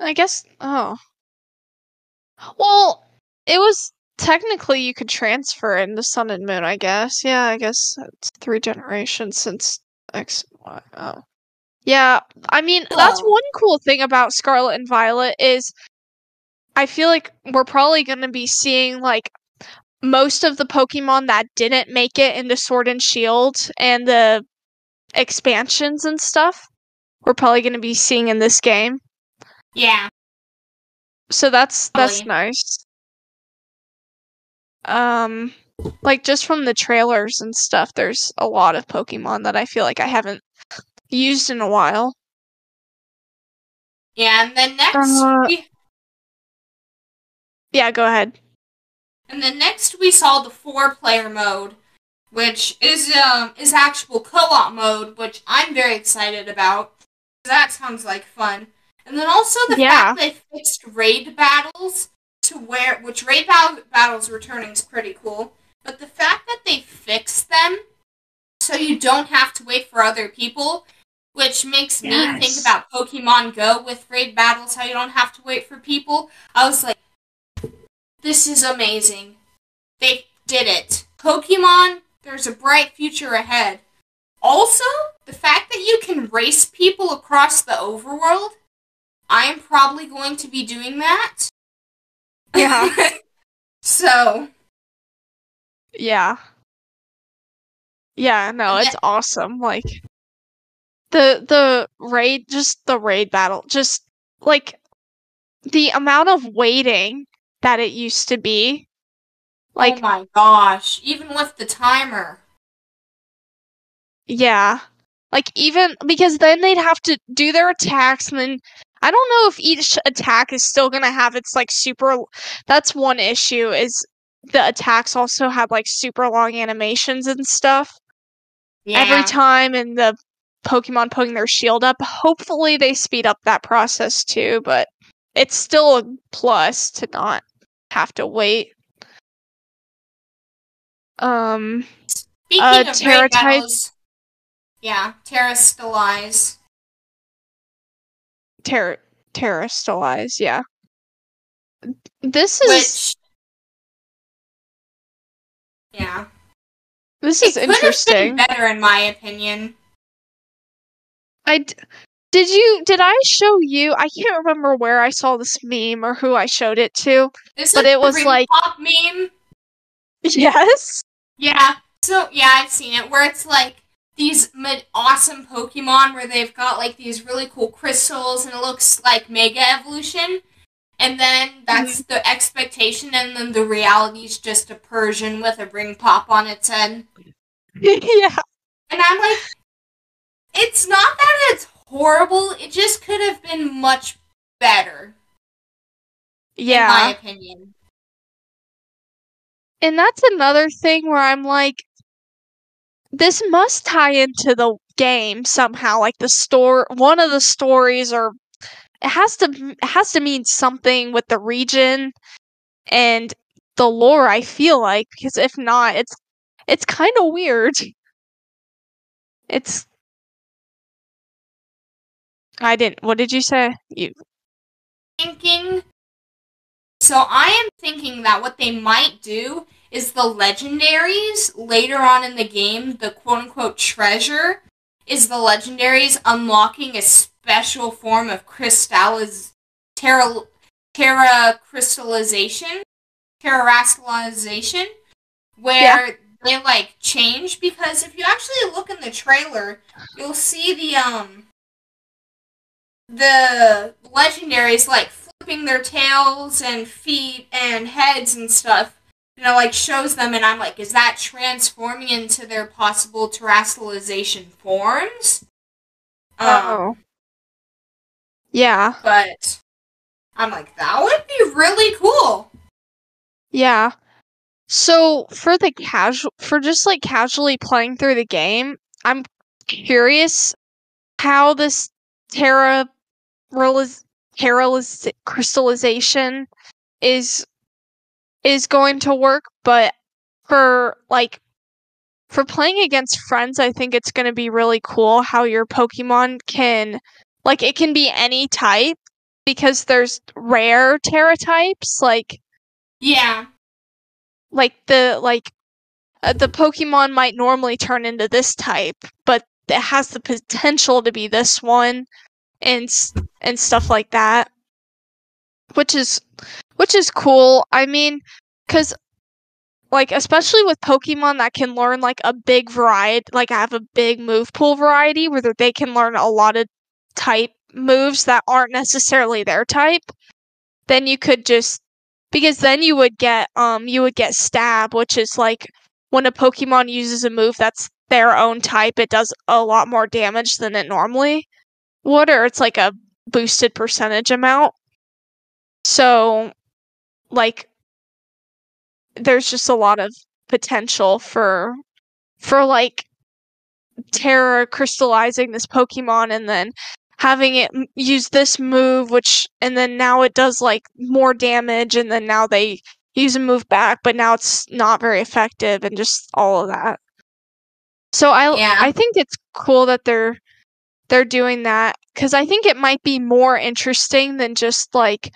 I guess, oh. Well, it was, technically you could transfer it into Sun and Moon, I guess. Yeah, I guess it's three generations since X and Y. Oh. Yeah, I mean, oh. that's one cool thing about Scarlet and Violet is I feel like we're probably going to be seeing, like, most of the Pokemon that didn't make it into Sword and Shield and the expansions and stuff, we're probably going to be seeing in this game. Yeah. So that's that's oh, yeah. nice. Um, like, just from the trailers and stuff, there's a lot of Pokemon that I feel like I haven't used in a while. Yeah, and then next uh, we... Yeah, go ahead. And then next we saw the four-player mode, which is um is actual co-op mode, which I'm very excited about. That sounds like fun. And then also the yeah. fact they fixed raid battles to where, which raid ba- battles returning is pretty cool. But the fact that they fixed them so you don't have to wait for other people, which makes yes. me think about Pokemon Go with raid battles, how you don't have to wait for people. I was like, this is amazing. They did it. Pokemon, there's a bright future ahead. Also, the fact that you can race people across the overworld, I'm probably going to be doing that. Yeah. so. Yeah. Yeah, no, it's yeah. awesome. Like, the the raid, just the raid battle, just, like, the amount of waiting that it used to be. Like, oh my gosh, even with the timer. Yeah. Like, even, because then they'd have to do their attacks, and then, I don't know if each attack is still gonna have its, like, super, that's one issue, is the attacks also have, like, super long animations and stuff. Yeah. Every time, and the Pokemon poking their shield up, hopefully they speed up that process too, but it's still a plus to not have to wait. Um, Speaking uh, of Tera battles, yeah, Tera Crystallization. Tera Crystallization, yeah. This is... Which, yeah. This it is interesting. It could have been better, in my opinion. I... D- Did you, did I show you, I can't remember where I saw this meme or who I showed it to, this but is it was a like... pop meme? Yes? Yeah, so, yeah, I've seen it, where it's like, these awesome Pokemon where they've got like these really cool crystals and it looks like Mega Evolution, and then that's mm-hmm. the expectation, and then the reality's just a Persian with a ring pop on its head. Yeah. And I'm like, it's not that it's horrible, it just could have been much better. Yeah. In my opinion. And that's another thing where I'm like, this must tie into the game somehow, like the store, one of the stories, or it has to it has to mean something with the region and the lore, I feel like, because if not, it's it's kind of weird. It's I didn't what did you say? You thinking So I am thinking that what they might do is the legendaries later on in the game, the quote-unquote treasure, is the legendaries unlocking a special form of crystalliz- Tera, Tera Crystallization, Tera Crystallization, where yeah. they, like, change, because if you actually look in the trailer, you'll see the, um, the legendaries, like, flipping their tails and feet and heads and stuff. And it, like, shows them, and I'm like, is that transforming into their possible terrestrialization forms? Oh. Um, yeah. But I'm like, that would be really cool. Yeah. So, for the casual, for just, like, casually playing through the game, I'm curious how this Tera realiz- teraliz- crystallization is... is going to work, but for, like, for playing against friends, I think it's going to be really cool how your Pokemon can, like, it can be any type, because there's rare Tera types, like... Yeah. Like, the, like, uh, the Pokemon might normally turn into this type, but it has the potential to be this one, and and stuff like that. Which is... Which is cool. I mean, because, like, especially with Pokemon that can learn, like, a big variety, like, I have a big move pool variety where they can learn a lot of type moves that aren't necessarily their type, then you could just, because then you would get, um, you would get Stab, which is, like, when a Pokemon uses a move that's their own type, it does a lot more damage than it normally would, or it's, like, a boosted percentage amount. So... like, there's just a lot of potential for, for, like, Tera crystallizing this Pokemon and then having it use this move, which, and then now it does, like, more damage, and then now they use a move back, but now it's not very effective, and just all of that. So I, yeah. I think it's cool that they're, they're doing that, because I think it might be more interesting than just, like,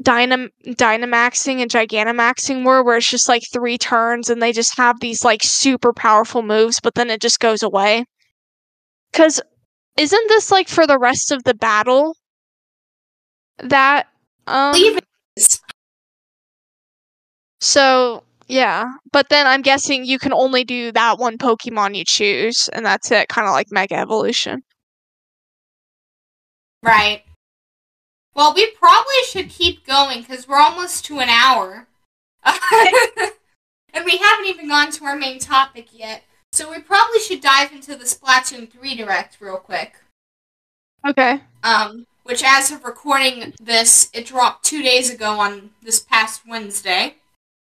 Dynam- Dynamaxing and Gigantamaxing were, where it's just like three turns and they just have these like super powerful moves, but then it just goes away. Because isn't this like for the rest of the battle? That, um... Leave it. So, yeah. But then I'm guessing you can only do that one Pokemon you choose, and that's it, kind of like Mega Evolution. Right. Well, we probably should keep going, because we're almost to an hour. And we haven't even gone to our main topic yet. So we probably should dive into the Splatoon three Direct real quick. Okay. Um, which, as of recording this, it dropped two days ago on this past Wednesday.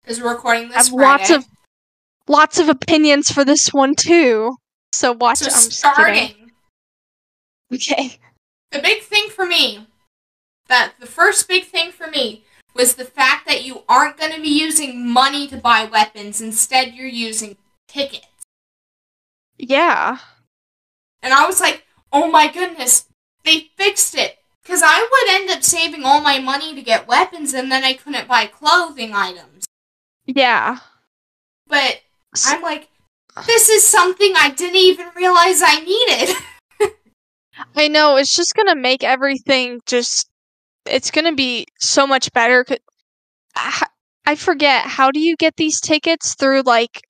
Because we're recording this I have Friday. Lots of, lots of opinions for this one, too. So watch... So I'm starting. Okay. The big thing for me... That the first big thing for me was the fact that you aren't going to be using money to buy weapons. Instead, you're using tickets. Yeah. And I was like, oh my goodness, they fixed it. Because I would end up saving all my money to get weapons, and then I couldn't buy clothing items. Yeah. But I'm like, this is something I didn't even realize I needed. I know, it's just gonna make everything just, it's gonna be so much better. I, I forget, how do you get these tickets? Through, like,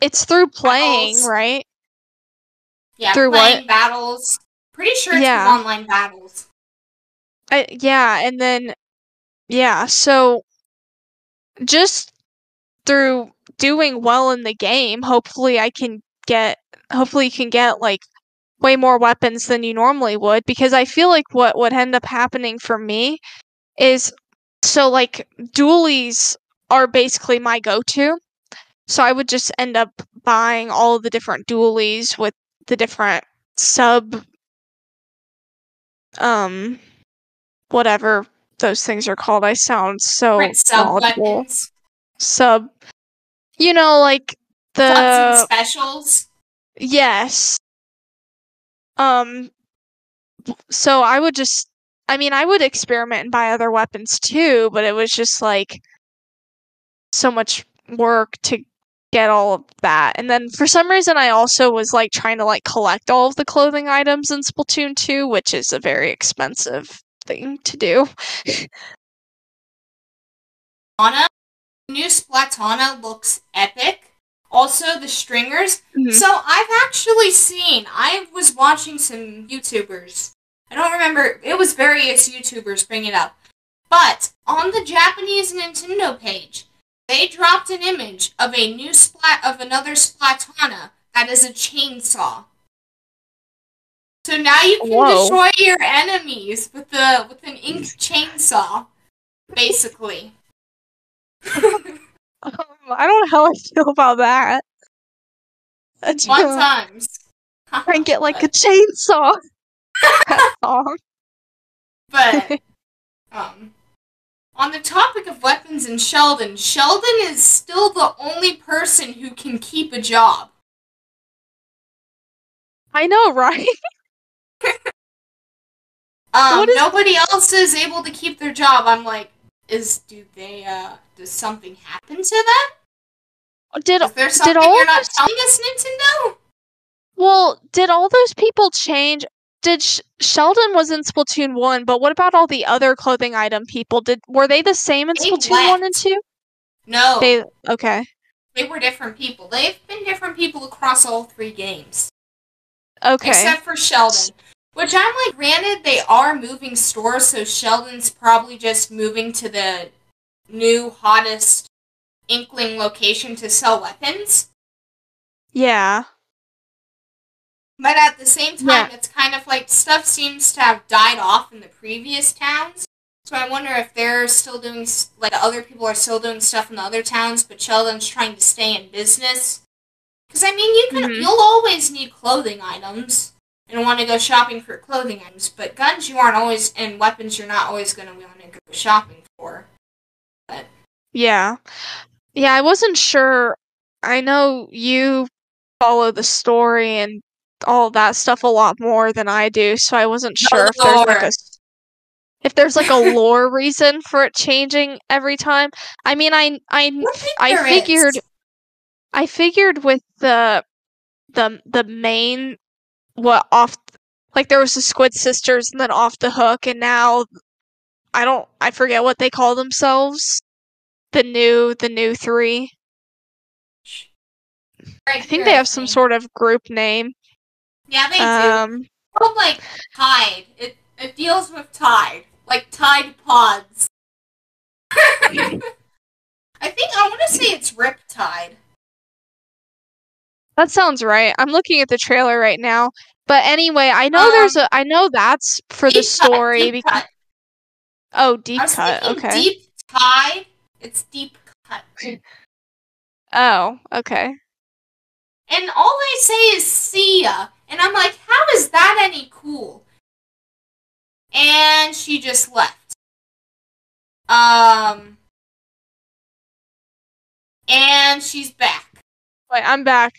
it's through playing, battles. Right? Yeah, through playing what? Battles. Pretty sure it's yeah. online battles. I, yeah, and then, yeah, so just through doing well in the game, hopefully I can get, hopefully you can get, like, way more weapons than you normally would, because I feel like what would end up happening for me is, so, like, dualies are basically my go-to, so I would just end up buying all of the different dualies with the different sub, um, whatever those things are called. I sound so knowledgeable. Sub, you know, like, the... Lots of specials? Yes. Um, so I would just, I mean, I would experiment and buy other weapons too, but it was just, like, so much work to get all of that. And then for some reason I also was, like, trying to, like, collect all of the clothing items in Splatoon two, which is a very expensive thing to do. Ana, new Splatana looks epic. Also, the stringers. Mm-hmm. So, I've actually seen, I was watching some YouTubers. I don't remember, it was various YouTubers bringing it up. But, on the Japanese Nintendo page, they dropped an image of a new splat, of another Splatana that is a chainsaw. So now you can Whoa. destroy your enemies with the, with an ink chainsaw, basically. Um, I don't know how I feel about that. Sometimes. Try and get, like, a chainsaw. That song. But, um, on the topic of weapons and Sheldon, Sheldon is still the only person who can keep a job. I know, right? um, is- nobody else is able to keep their job. I'm like, is, do they, uh, does something happen to them? Did, is there something did all you're not those, telling us, Nintendo? Well, did all those people change? Did, Sh- Sheldon was in Splatoon one, but what about all the other clothing item people? Did, were they the same in they Splatoon left. one and two? No. They, okay. They were different people. They've been different people across all three games. Okay. Except for Sheldon. Which I'm like, granted, they are moving stores, so Sheldon's probably just moving to the new, hottest Inkling location to sell weapons. Yeah. But at the same time, yeah. it's kind of like, stuff seems to have died off in the previous towns, so I wonder if they're still doing, like, the other people are still doing stuff in the other towns, but Sheldon's trying to stay in business. Because, I mean, you can, mm-hmm. you'll always need clothing items. And want to go shopping for clothing items, but guns you aren't always, and weapons you're not always going to want to go shopping for. But. Yeah. Yeah, I wasn't sure. I know you follow the story and all that stuff a lot more than I do, so I wasn't sure no if there's like a if there's like a lore reason for it changing every time. I mean, I I I figured is. I figured with the the the main what off like there was the Squid Sisters and then Off the Hook, and now I don't I forget what they call themselves, the new the new three right, I think they have some name. Sort of group name. Yeah, they um, do. Called, like, Tide. It it deals with Tide, like Tide Pods. I think I want to say it's Riptide. That sounds right. I'm looking at the trailer right now. But anyway, I know um, there's a. I know that's for the story. Cut, deep because cut. Oh, deep I was cut. Okay. Deep tie. It's deep cut. Oh, okay. And all they say is "see ya," and I'm like, "How is that any cool?" And she just left. Um. And she's back. Wait, I'm back.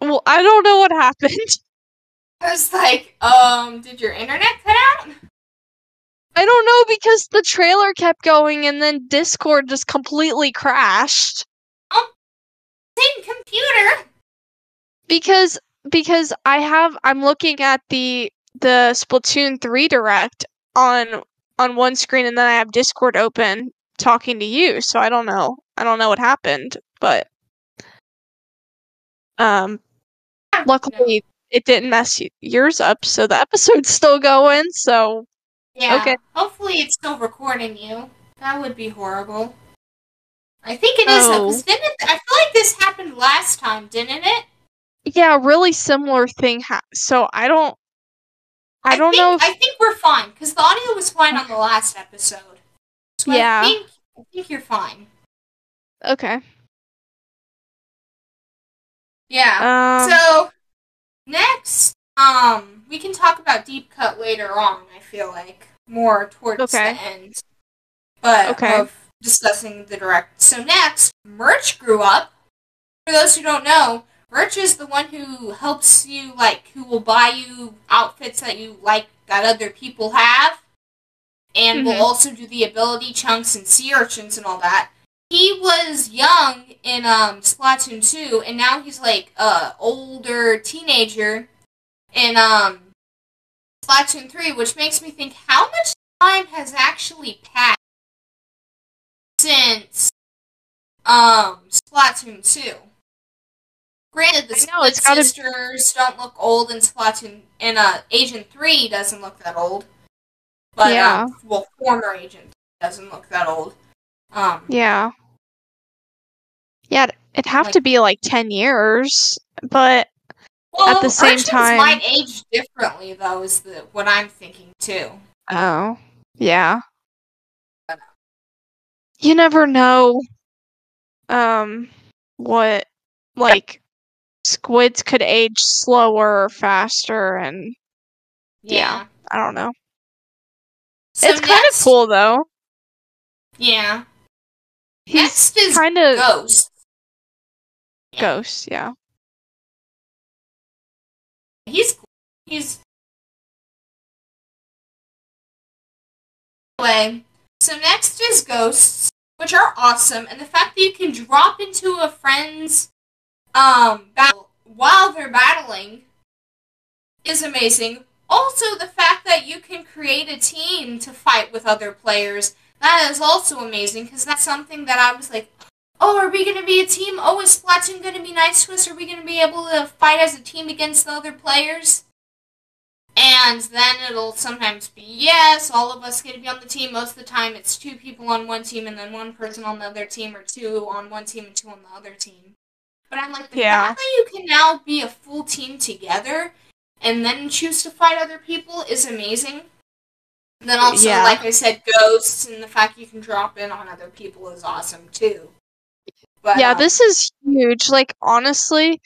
Well, I don't know what happened. I was like, um, did your internet cut out? I don't know, because the trailer kept going and then Discord just completely crashed. Oh, same computer! Because, because I have, I'm looking at the the Splatoon three Direct on on one screen, and then I have Discord open talking to you. So I don't know. I don't know what happened, but um, luckily it didn't mess yours up, so the episode's still going. So yeah, okay. Hopefully it's still recording you. That would be horrible. I think it is. Oh. Didn't it, I feel like this happened last time, didn't it? Yeah, really similar thing. Ha- so I don't. I, I don't think, know. If... I think we're fine because the audio was fine on the last episode. So yeah. I think, I think you're fine. Okay. Yeah. Um... So next, um, we can talk about Deep Cut later on. I feel like more towards okay. the end, but okay. of discussing the Direct. So next, Merch grew up. For those who don't know, Merch is the one who helps you, like, who will buy you outfits that you like that other people have. And mm-hmm. will also do the ability chunks and sea urchins and all that. He was young in um, Splatoon two, and now he's, like, an uh, older teenager in um, Splatoon three, which makes me think, how much time has actually passed since um, Splatoon two? Granted, the know, it's sisters gotta... don't look old in Splatoon, and uh, Agent three doesn't look that old. But, yeah. um, well, former Agent doesn't look that old. Um, yeah. Yeah, it'd have like, to be, like, ten years, but well, at the same time... Well, might age differently, though, is the, what I'm thinking, too. Oh, yeah. But, uh, you never know, um, what, like... Squids could age slower or faster, and yeah, yeah I don't know. So it's kind of cool, though. Yeah. He's next is kinda... Ghost. Ghost, yeah. He's cool. He's... Anyway, so next is Ghosts, which are awesome, and the fact that you can drop into a friend's Um, battle, while they're battling is amazing. Also, the fact that you can create a team to fight with other players, that is also amazing, because that's something that I was like, oh, are we going to be a team? Oh, is Splatoon going to be nice to us? Are we going to be able to fight as a team against the other players? And then it'll sometimes be, yes, all of us get to be on the team. Most of the time, it's two people on one team and then one person on the other team, or two on one team and two on the other team. But I'm like, the yeah. fact that you can now be a full team together and then choose to fight other people is amazing. And then also, yeah. like I said, Ghosts and the fact you can drop in on other people is awesome, too. But, yeah, um, this is huge. Like, honestly,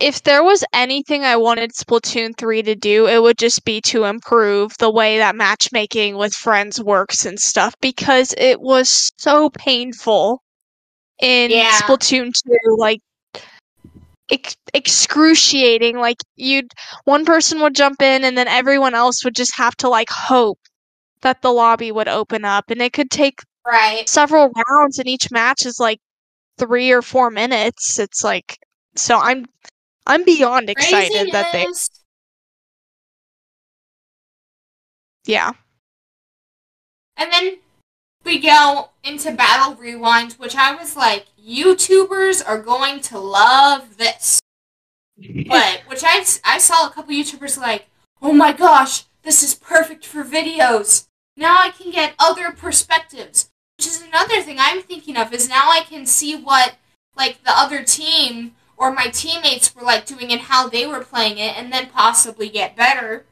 if there was anything I wanted Splatoon three to do, it would just be to improve the way that matchmaking with friends works and stuff, because it was so painful. In yeah. Splatoon two, like, ex- excruciating, like, you'd, one person would jump in, and then everyone else would just have to, like, hope that the lobby would open up, and it could take right. several rounds, and each match is, like, three or four minutes, it's, like, so I'm, I'm beyond excited Craziness. that they... Yeah. And then... we go into Battle Rewind, which I was like, YouTubers are going to love this. But, which I, I saw a couple YouTubers like, oh my gosh, this is perfect for videos. Now I can get other perspectives. Which is another thing I'm thinking of, is now I can see what, like, the other team or my teammates were, like, doing and how they were playing it, and then possibly get better.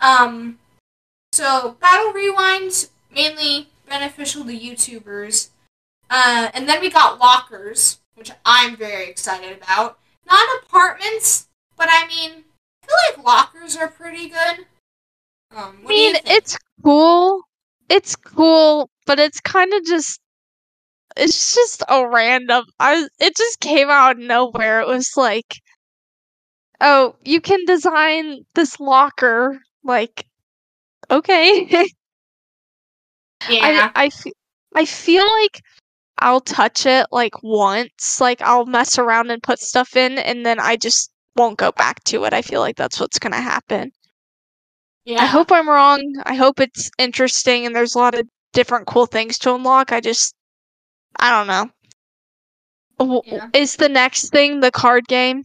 Um, so, Battle Rewind, mainly... beneficial to YouTubers. Uh, and then we got lockers, which I'm very excited about. Not apartments, but I mean, I feel like lockers are pretty good. Um, what I mean, do you think? It's cool. It's cool, but it's kind of just, it's just a random, I, it just came out of nowhere. It was like, oh, you can design this locker. Like, okay. Yeah. I, I, fe- I feel like I'll touch it, like, once. Like, I'll mess around and put stuff in, and then I just won't go back to it. I feel like that's what's going to happen. Yeah. I hope I'm wrong. I hope it's interesting and there's a lot of different cool things to unlock. I just, I don't know. Yeah. Is the next thing the card game?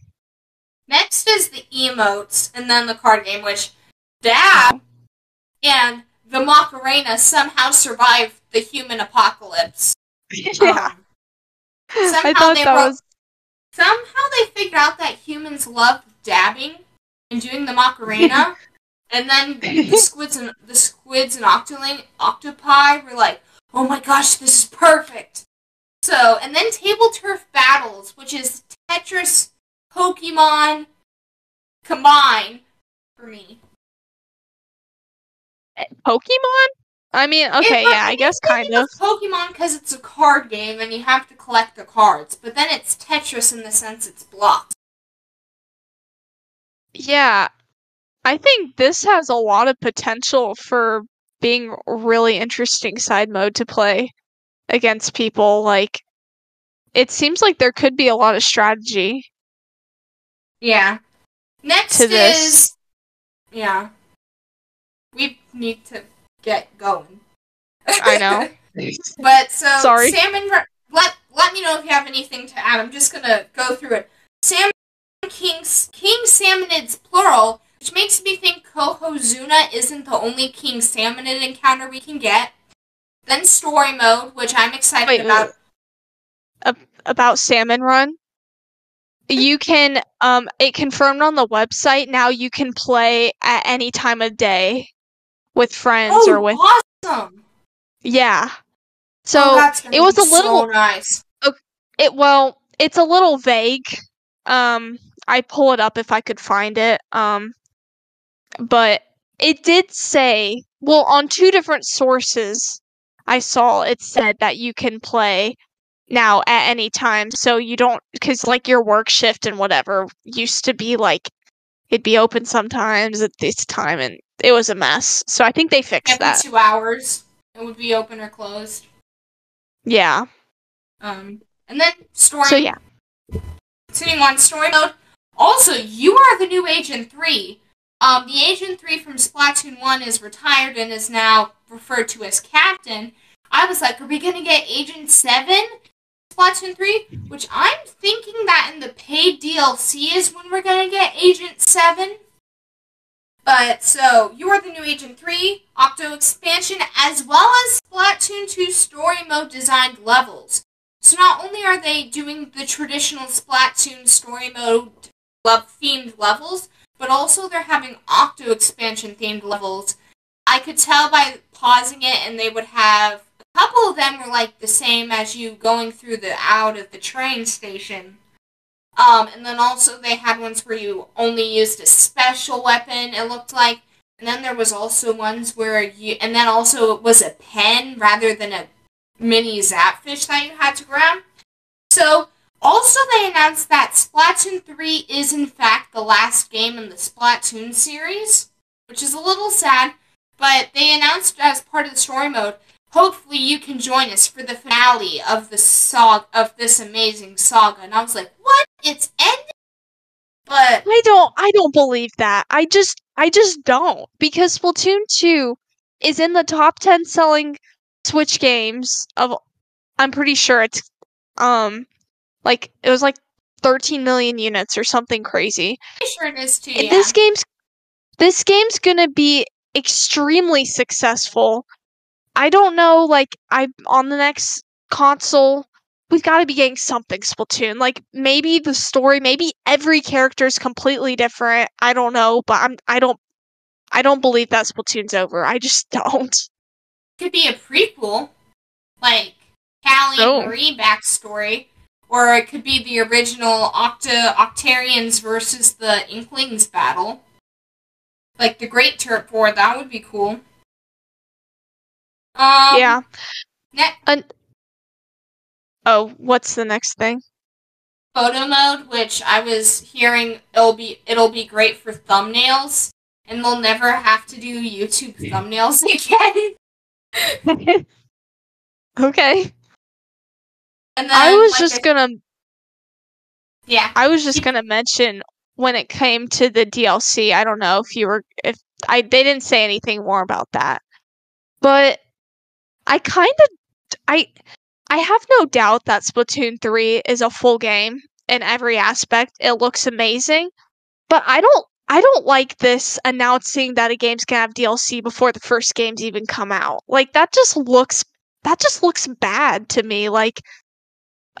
Next is the emotes, and then the card game, which Dab and the Macarena somehow survived the human apocalypse. Yeah. Um, somehow I thought they that wrote, was... Somehow they figured out that humans love dabbing and doing the Macarena. And then the squids and the squids and octoling, octopi were like, "Oh my gosh, this is perfect!" So, and then table turf battles, which is Tetris, Pokemon combined for me. Pokemon? I mean, okay, yeah, I guess kind of. Pokemon because it's a card game and you have to collect the cards, but then it's Tetris in the sense it's blocks. Yeah. I think this has a lot of potential for being a really interesting side mode to play against people. Like, it seems like there could be a lot of strategy. Yeah. Next to this. is... Yeah. We need to get going. I know. But, so, Sorry. Salmon... Let, let me know if you have anything to add. I'm just gonna go through it. Salmon Kings... King Salmonids, plural... Which makes me think Kohozuna isn't the only King Salmonid encounter we can get. Then story mode, which I'm excited Wait, about. Uh, about Salmon Run? You can, um, it confirmed on the website, now you can play at any time of day with friends oh, or with... awesome! Yeah. So, oh, that's gonna it was be a little... so nice. It, well, it's a little vague. Um, I'd pull it up if I could find it. Um... But it did say, well, on two different sources I saw, it said that you can play now at any time. So you don't, because like your work shift and whatever used to be like, it'd be open sometimes at this time and it was a mess. So I think they fixed Every that. Every two hours it would be open or closed. Yeah. Um, and then story. So yeah. Continuing on story mode. Also, you are the new Agent three. Um, the Agent three from Splatoon one is retired and is now referred to as Captain. I was like, are we going to get Agent seven Splatoon three? Which I'm thinking that in the paid D L C is when we're going to get Agent seven. But, so, you are the new Agent three, Octo expansion, as well as Splatoon two story mode designed levels. So not only are they doing the traditional Splatoon story mode love themed levels, but also they're having Octo expansion themed levels. I could tell by pausing it, and they would have a couple of them were like the same as you going through the out of the train station. Um, and then also they had ones where you only used a special weapon. It looked like, and then there was also ones where you, and then also it was a pen rather than a mini Zapfish that you had to grab. So. Also, they announced that Splatoon three is, in fact, the last game in the Splatoon series, which is a little sad, but they announced as part of the story mode, hopefully you can join us for the finale of the saga, of this amazing saga. And I was like, what? It's ending? But... I don't, I don't believe that. I just, I just don't. Because Splatoon two is in the top ten selling Switch games of, I'm pretty sure it's, um... Like, it was like thirteen million units or something crazy. I'm sure it is too, yeah. This game's, this game's gonna be extremely successful. I don't know, like, I'm on the next console, we've gotta be getting something Splatoon. Like, maybe the story, maybe every character's completely different. I don't know, but I'm, I don't, I don't believe that Splatoon's over. I just don't. It could be a prequel. Like, Callie oh. and Marie backstory. Or it could be the original Octa Octarians versus the Inklings battle. Like the Great Turp War, that would be cool. Um, yeah. Ne- An- oh, what's the next thing? Photo mode, which I was hearing it'll be it'll be great for thumbnails, and they'll never have to do YouTube thumbnails again. Okay. And then, I was like just a- gonna, yeah. I was just gonna mention when it came to the D L C. I don't know if you were if I they didn't say anything more about that. But I kind of I I have no doubt that Splatoon three is a full game in every aspect. It looks amazing, but I don't I don't like this announcing that a game's gonna have D L C before the first game's even come out. Like that just looks that just looks bad to me. Like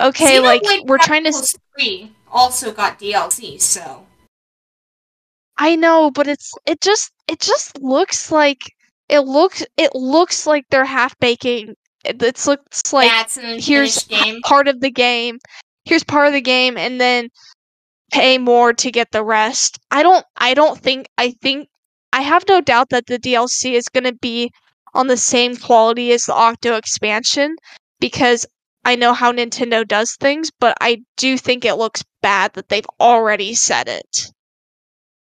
okay, Xenoblade like we're Chronicles trying to three also got D L C, so I know, but it's it just it just looks like it looks it looks like they're half baking. It looks like yeah, here's game. part of the game, here's part of the game, and then pay more to get the rest. I don't. I don't think. I think. I have no doubt that the D L C is going to be on the same quality as the Octo expansion because I know how Nintendo does things, but I do think it looks bad that they've already said it.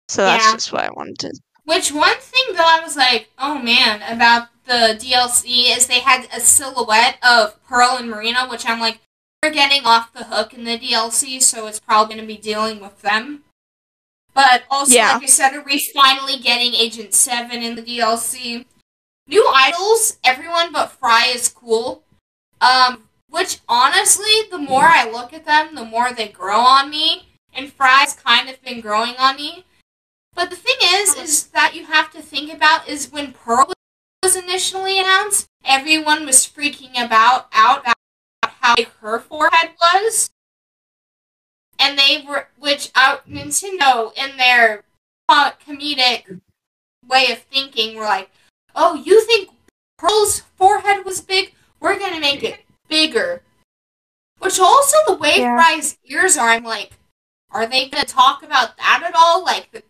So that's yeah. just what I wanted to. Which one thing that I was like, oh man, about the D L C is they had a silhouette of Pearl and Marina, which I'm like, we're getting off the hook in the D L C, so it's probably going to be dealing with them. But also, yeah. like I said, are we finally getting Agent seven in the D L C? New idols, everyone but Fry is cool. Um, which, honestly, the more I look at them, the more they grow on me. And Fry's kind of been growing on me. But the thing is, is that you have to think about is when Pearl was initially announced, everyone was freaking about out about how big her forehead was, and they were, which out Nintendo in their comedic way of thinking were like, "Oh, you think Pearl's forehead was big? We're gonna make it bigger." Which also the way yeah. Fry's ears are, I'm like, are they gonna talk about that at all? Like the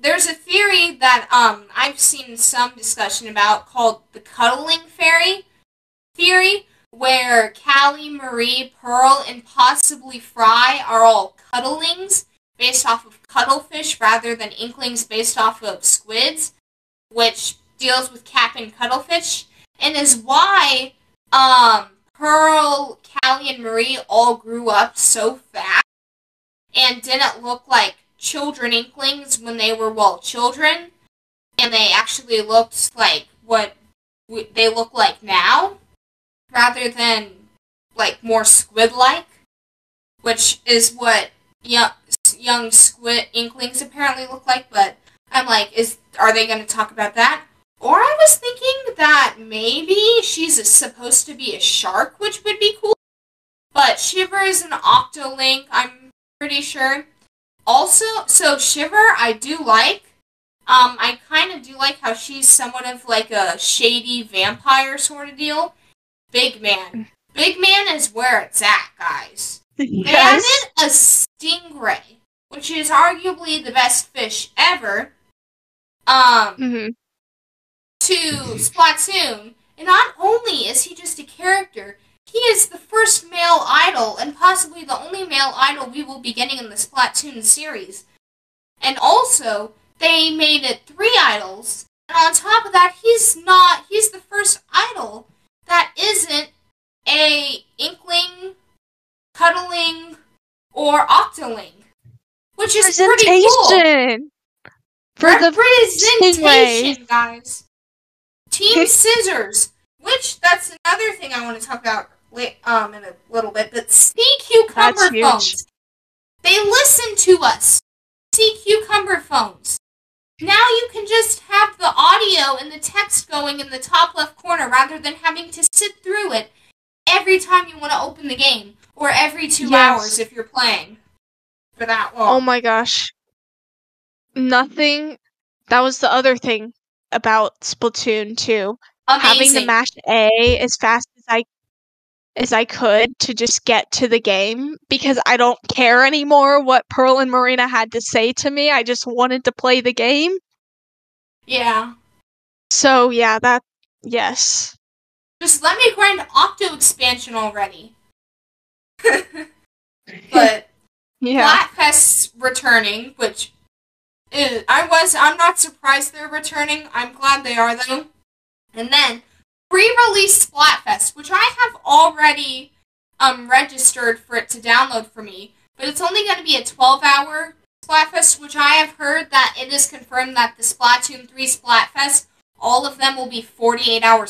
There's a theory that um I've seen some discussion about called the cuddling fairy theory, where Callie, Marie, Pearl, and possibly Fry are all cuddlings based off of cuttlefish rather than inklings based off of squids, which deals with cap and cuttlefish, and is why um Pearl, Callie, and Marie all grew up so fast and didn't look like children inklings when they were, well, children, and they actually looked like what w- they look like now, rather than, like, more squid-like, which is what young, young squid inklings apparently look like, but I'm like, is are they going to talk about that? Or I was thinking that maybe she's a, supposed to be a shark, which would be cool, but Shiver is an Octolink, I'm pretty sure. Also, so Shiver, I do like. Um, I kind of do like how she's somewhat of like a shady vampire sort of deal. Big Man. Big Man is where it's at, guys. Yes. They added a stingray, which is arguably the best fish ever, um, mm-hmm. to Splatoon. And not only is he just a character, he is the first male idol, and possibly the only male idol we will be getting in the Splatoon series. And also, they made it three idols, and on top of that, he's not, he's the first idol that isn't a inkling, cuddling, or octoling. Which is pretty cool. For Representation! Representation, guys. Team Scissors, which, that's another thing I want to talk about Um, in a little bit, but sea cucumber phones. They listen to us. Sea cucumber phones. Now you can just have the audio and the text going in the top left corner rather than having to sit through it every time you want to open the game or every two yes. hours if you're playing for that long. Oh my gosh. Nothing. That was the other thing about Splatoon two. Having to mash A as fast as I as I could to just get to the game because I don't care anymore what Pearl and Marina had to say to me. I just wanted to play the game. Yeah. So, yeah, that... Yes. Just let me grind Octo Expansion already. But... yeah. Splatfest's returning, which... Is, I was... I'm not surprised they're returning. I'm glad they are, though. And then... Pre-release Splatfest, which I have already um, registered for it to download for me, but it's only going to be a twelve-hour Splatfest, which I have heard that it is confirmed that the Splatoon three Splatfest, all of them will be forty-eight hour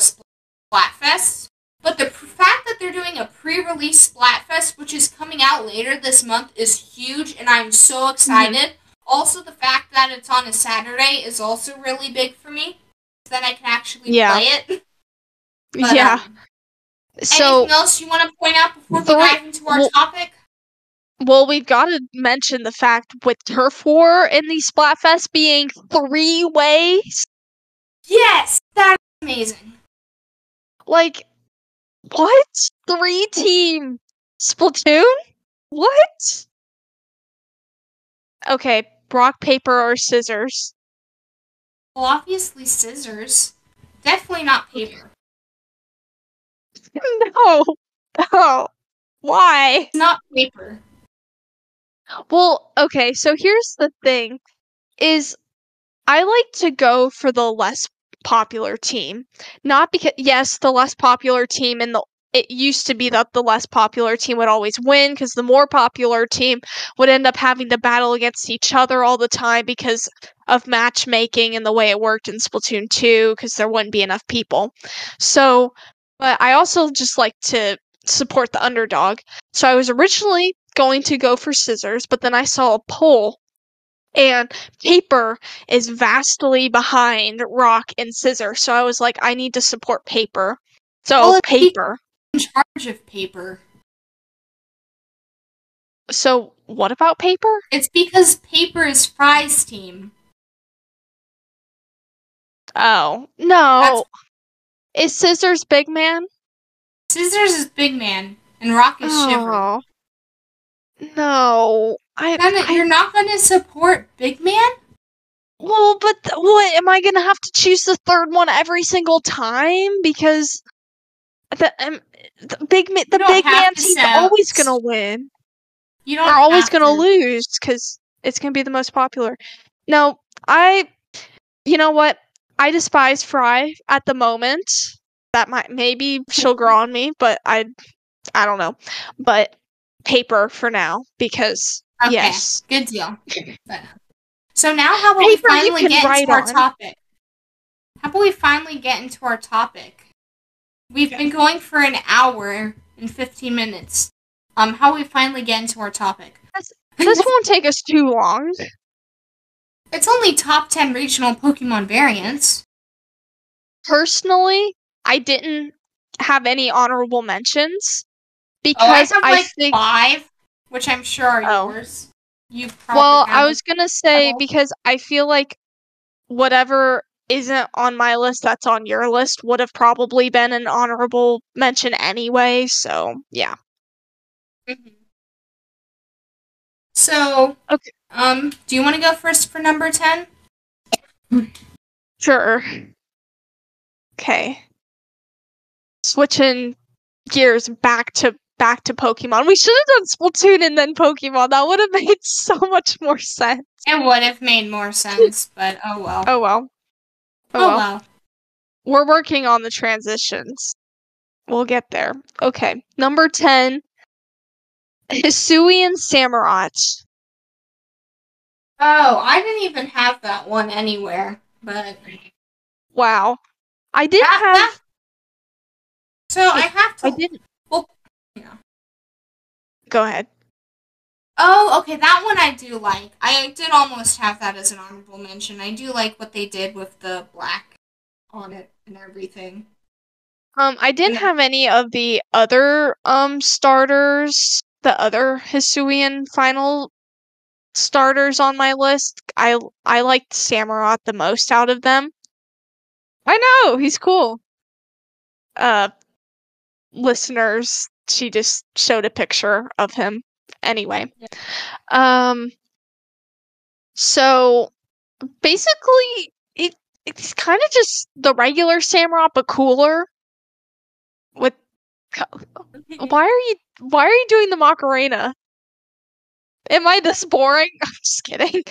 Splatfests. But the fact that they're doing a pre-release Splatfest, which is coming out later this month, is huge, and I'm so excited. Mm-hmm. Also, the fact that it's on a Saturday is also really big for me, so that I can actually yeah. play it. But, yeah. Um, so, anything else you want to point out before we dive into our well, topic? Well, we've got to mention the fact with Turf War and the Splatfest being three ways. Yes, that's amazing. Like, what? Three team Splatoon? What? Okay, rock, paper, or scissors? Well, obviously scissors. Definitely not paper. No. No. Why? It's not paper. Well, okay, so here's the thing. Is I like to go for the less popular team. Not because, yes, the less popular team and the it used to be that the less popular team would always win because the more popular team would end up having to battle against each other all the time because of matchmaking and the way it worked in Splatoon two because there wouldn't be enough people. So, but I also just like to support the underdog. So I was originally going to go for scissors, but then I saw a poll and paper is vastly behind rock and scissors. So I was like, I need to support paper. So well, paper. In charge of paper. So, what about paper? It's because paper is Fry's team. Oh. No. That's... Is Scissors Big Man? Scissors is Big Man, and Rock is oh. Shiver. No. I, gonna, I... You're not going to support Big Man? Well, but th- what? Am I going to have to choose the third one every single time? Because... The, um, the big ma- the big man team's always gonna win. You don't. They're always gonna to. lose because it's gonna be the most popular. No, I. You know what? I despise Fry at the moment. That might maybe she'll grow on me, but I, I don't know. But paper for now because okay, yes, good deal. But, so now, how about paper, we finally get into on. our topic? How about we finally get into our topic? We've been going for an hour and fifteen minutes. Um, how we finally get into our topic. This, this won't take us too long. It's only top ten regional Pokemon variants. Personally, I didn't have any honorable mentions because oh, I, have, like, I think five, which I'm sure are oh. yours. You probably well, I was gonna say several. Because I feel like whatever isn't on my list that's on your list would have probably been an honorable mention anyway, so yeah. Mm-hmm. So, okay. um, do you want to go first for number ten? Sure. Okay. Switching gears back to back to Pokemon. We should have done Splatoon and then Pokemon. That would have made so much more sense. It would have made more sense, but oh well. Oh well. Oh, well. oh wow. We're working on the transitions. We'll get there. Okay. Number ten. Hisuian Samurott. Oh, I didn't even have that one anywhere, but wow. I did that, have that... So I, I have to I didn't well yeah. Go ahead. Oh, okay, that one I do like. I did almost have that as an honorable mention. I do like what they did with the black on it and everything. Um, I didn't yeah. have any of the other um starters, the other Hisuian final starters on my list. I I liked Samurott the most out of them. I know, he's cool. Uh, listeners, she just showed a picture of him. Anyway, um, so basically, it it's kind of just the regular Samurott, but cooler. With why are you why are you doing the Macarena? Am I this boring? I'm just kidding.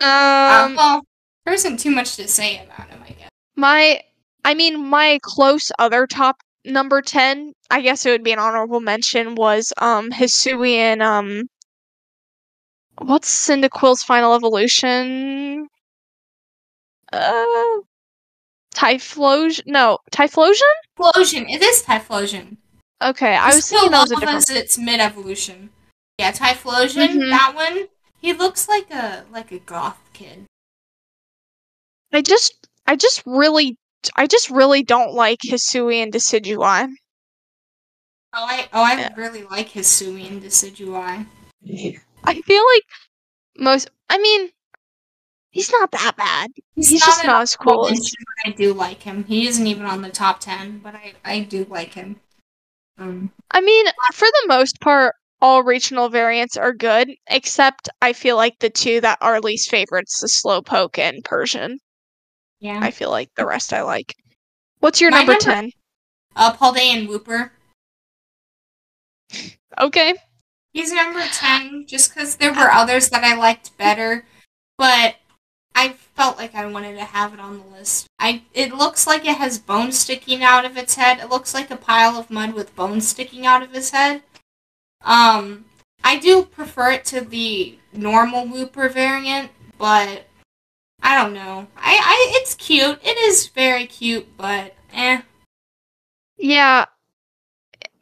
um, well, there isn't too much to say about him, I guess. My, I mean, my close other top number ten, I guess it would be an honorable mention, was um Hisuian um what's Cyndaquil's final evolution? Uh Typhlosion? No, Typhlosion? Typhlosion. It is Typhlosion. Okay, I was thinking that was a different one. It's mid-evolution. Yeah, Typhlosion, mm-hmm. that one. He looks like a like a goth kid. I just I just really I just really don't like Hisuian Decidueye. Oh, I oh I yeah. really like Hisuian Decidueye. I feel like most I mean he's not that bad. He's, he's not just not as cool. As... I do like him. He isn't even on the top ten, but I, I do like him. Um, I mean, for the most part, all regional variants are good, except I feel like the two that are least favorites, the Slowpoke and Persian. Yeah. I feel like the rest I like. What's your My number ten? Uh, Paldea and Wooper. Okay. He's number ten, just because there were others that I liked better, but I felt like I wanted to have it on the list. I It looks like it has bones sticking out of its head. It looks like a pile of mud with bones sticking out of his head. Um, I do prefer it to the normal Wooper variant, but I don't know. I, I It's cute. It is very cute, but eh. Yeah.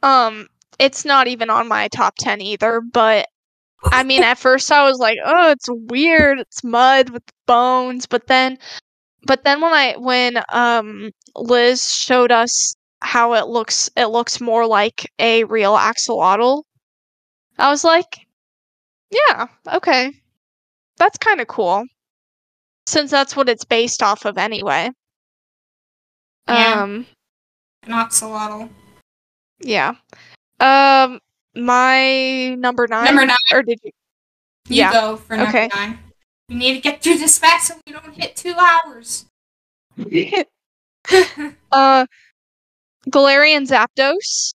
Um, it's not even on my top ten either, but I mean, at first I was like, "Oh, it's weird. It's mud with bones." But then, but then when I when um Liz showed us how it looks, it looks more like a real axolotl. I was like, "Yeah, okay, that's kind of cool," since that's what it's based off of anyway. Yeah, um, an axolotl. Yeah. Um. My number nine? Number nine. Or did you? You yeah. go for number okay. nine. We need to get through this fast so we don't hit two hours. uh, Galarian Zapdos.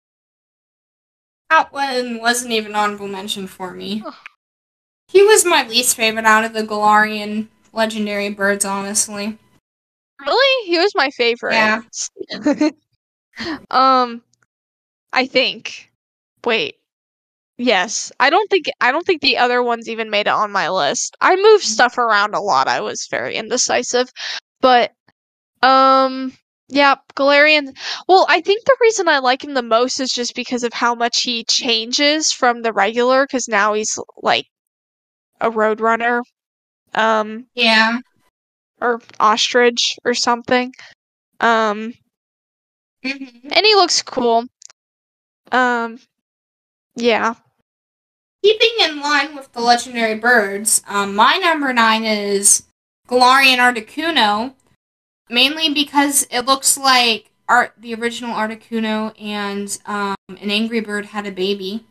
That one wasn't even honorable mention for me. Oh. He was my least favorite out of the Galarian legendary birds, honestly. Really? He was my favorite. Yeah. um, I think. Wait. Yes, I don't think I don't think the other ones even made it on my list. I moved stuff around a lot. I was very indecisive, but um, yeah, Galarian. Well, I think the reason I like him the most is just because of how much he changes from the regular. Because now he's like a roadrunner, um, yeah, or ostrich or something. Um, mm-hmm. And he looks cool. Um, yeah. Keeping in line with the legendary birds, um, my number nine is Galarian Articuno, mainly because it looks like art the original Articuno and um, an Angry Bird had a baby.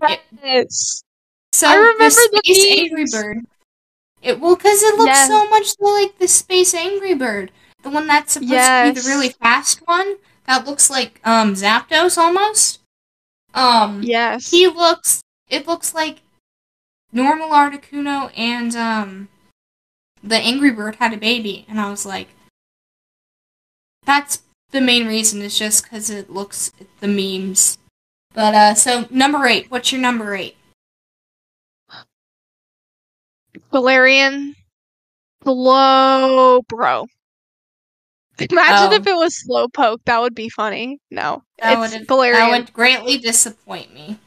Yes. It, so I remember the Space the Angry Bird. It well, because it looks yes. so much like the Space Angry Bird, the one that's supposed yes. to be the really fast one that looks like um, Zapdos almost. Um, yes. He looks, it looks like normal Articuno and, um, the Angry Bird had a baby, and I was like, that's the main reason, is just because it looks, the memes. But, uh, so, number eight, what's your number eight? Galarian Slowbro. Imagine oh. if it was Slowpoke, that would be funny. No, that it's Galarian. That would greatly disappoint me.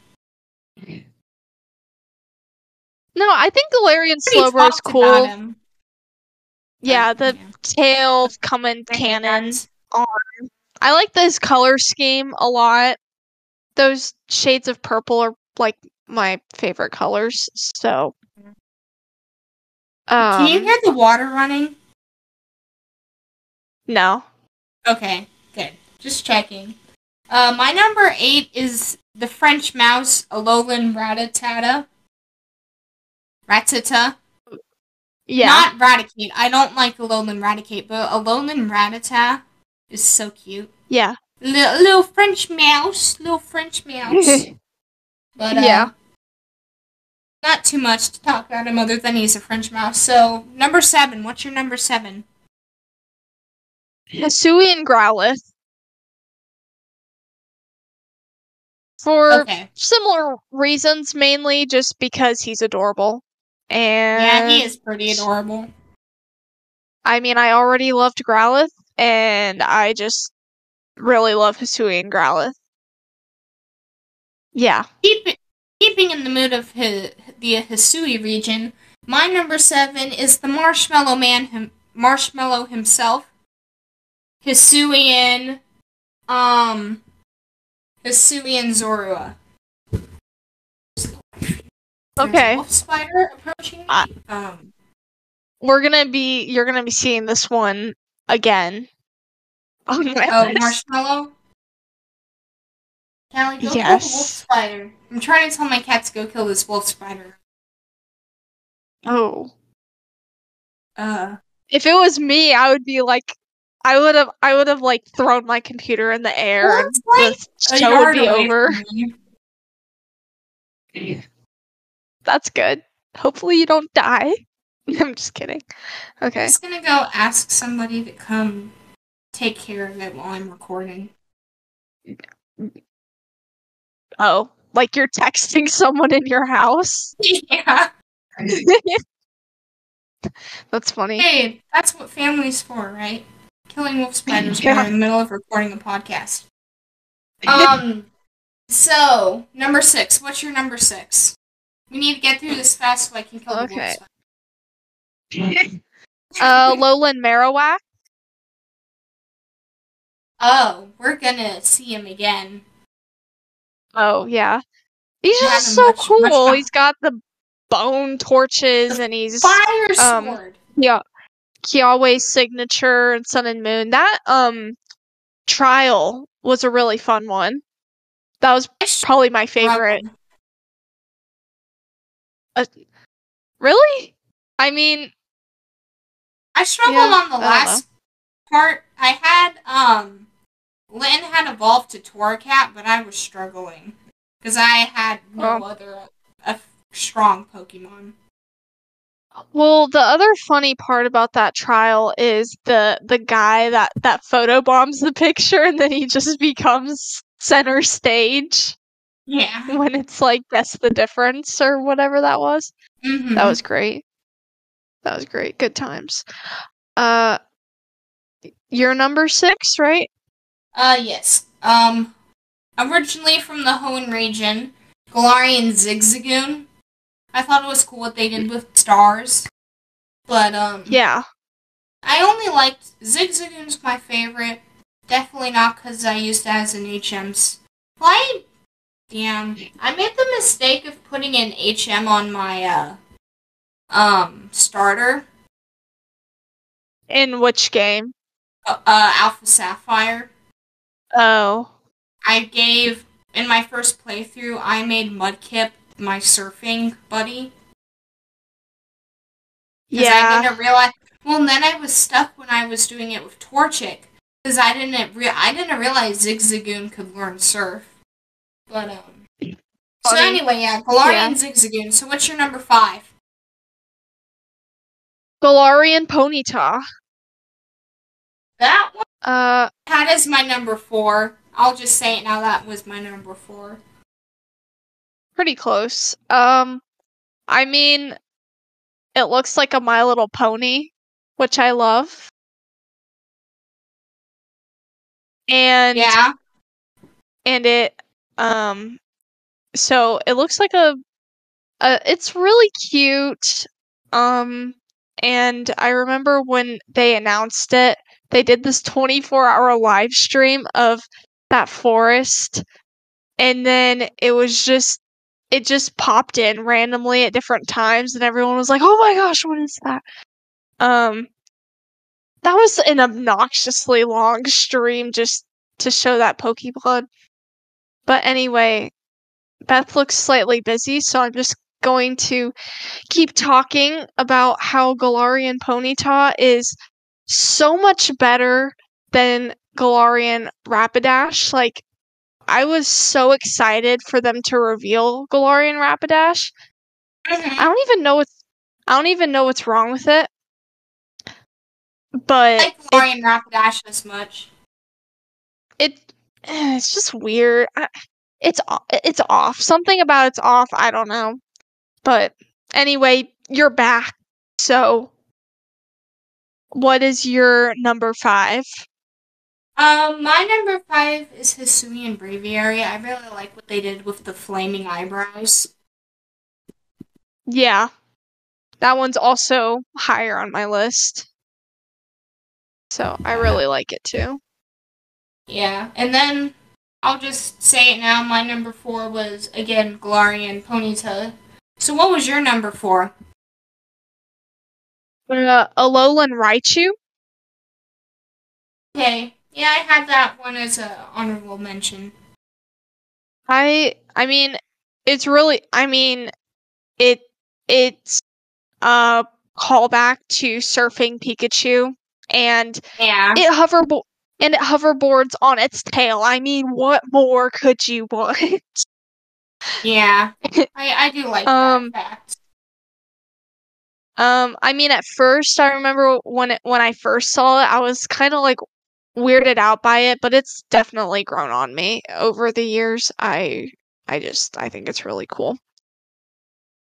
No, I think Galarian Slowbro is cool. Yeah, the yeah. tail, coming cannon, arm. I like this color scheme a lot. Those shades of purple are like my favorite colors. So, um, can you hear the water running? No. Okay, good. Just checking. Uh, my number eight is the French mouse, Alolan Rattata. Rattata. Yeah. Not Raticate. I don't like Alolan Raticate, but Alolan Rattata is so cute. Yeah. L- little French mouse. Little French mouse. but, uh, yeah. Not too much to talk about him other than he's a French mouse. So, number seven. What's your number seven? Hisuian Growlithe. for okay. similar reasons, mainly just because he's adorable. And yeah, he is pretty adorable. I mean, I already loved Growlithe, and I just really love Hisuian Growlithe. Yeah. Keep, keeping in the mood of his, the Hisui region, my number seven is the Marshmallow Man, him, Marshmallow himself, Hisuian, um, Hisuian Zorua. Okay. Wolf spider approaching. Uh, um, we're gonna be. You're gonna be seeing this one again. Oh, oh Marshmallow. Callie, go yes. kill the wolf spider. I'm trying to tell my cat to go kill this wolf spider. Oh. Uh. If it was me, I would be like, I would have, I would have like thrown my computer in the air, well, and like the show would be over. That's good. Hopefully you don't die. I'm just kidding. Okay. I'm just gonna go ask somebody to come take care of it while I'm recording. Oh, like you're texting someone in your house? Yeah. That's funny. Hey, that's what family's for, right? Killing wolf spiders yeah. when in the middle of recording a podcast. Um, so, number six. What's your number six? We need to get through this fast so I can kill the okay. wolf spider. uh, Alolan Marowak. Oh, we're gonna see him again. Oh, yeah. He's yeah, just so much, cool. Much he's got the bone torches the and he's... Fire sword! Um, yeah. Kiawe's signature and Sun and Moon. That, um, trial was a really fun one. That was probably my favorite. Uh, really? I mean... I struggled yeah, on the last know. part. I had, um... Lynn had evolved to Torracat, but I was struggling. Because I had no oh. other a strong Pokemon. Well, the other funny part about that trial is the, the guy that, that photobombs the picture and then he just becomes center stage. Yeah. When it's like, guess the difference or whatever that was. Mm-hmm. That was great. That was great. Good times. Uh, you're number six, right? Uh, yes. Um, originally from the Hoenn region, Galarian Zigzagoon. I thought it was cool what they did with stars. But, um... yeah. I only liked... Zigzagoon's my favorite. Definitely not because I used it as an H Ms. Well, I... Damn. I made the mistake of putting an H M on my, uh... Um, starter. In which game? Uh, uh Alpha Sapphire. Oh. I gave, in my first playthrough, I made Mudkip my surfing buddy. Yeah. I didn't realize, well, and then I was stuck when I was doing it with Torchic, because I didn't re- I didn't realize Zigzagoon could learn surf. But, um... Funny. So anyway, yeah, Galarian yeah. Zigzagoon. So what's your number five? Galarian Ponyta. That one? Uh, that is my number four. I'll just say it now. That was my number four. Pretty close. Um, I mean, it looks like a My Little Pony, which I love. And yeah, and it um, so it looks like a, a it's really cute. Um, and I remember when they announced it. They did this twenty-four hour live stream of that forest, and then it was just, it just popped in randomly at different times, and everyone was like, oh my gosh, what is that? Um, that was an obnoxiously long stream just to show that Pokeblood. But anyway, Beth looks slightly busy, so I'm just going to keep talking about how Galarian Ponyta is so much better than Galarian Rapidash. Like, I was so excited for them to reveal Galarian Rapidash. Mm-hmm. I don't even know what's I don't even know what's wrong with it. But I like Galarian it, Rapidash as much. It it's just weird. I, it's it's off. Something about it's off. I don't know. But anyway, you're back. So, what is your number five? Um, my number five is Hisuian Braviary. I really like what they did with the flaming eyebrows. Yeah. That one's also higher on my list. So, I really like it too. Yeah, and then I'll just say it now. My number four was, again, Galarian Ponyta. So, what was your number four? Uh, Alolan Raichu. Okay. Yeah, I had that one as an honorable mention. I, I mean, it's really, I mean, it, it's a callback to Surfing Pikachu, and yeah. it hoverbo- and it hoverboards on its tail. I mean, what more could you want? Yeah, I, I do like um, that fact. Um, I mean, at first, I remember when it, when I first saw it, I was kind of like weirded out by it, but it's definitely grown on me over the years. I I just I think it's really cool.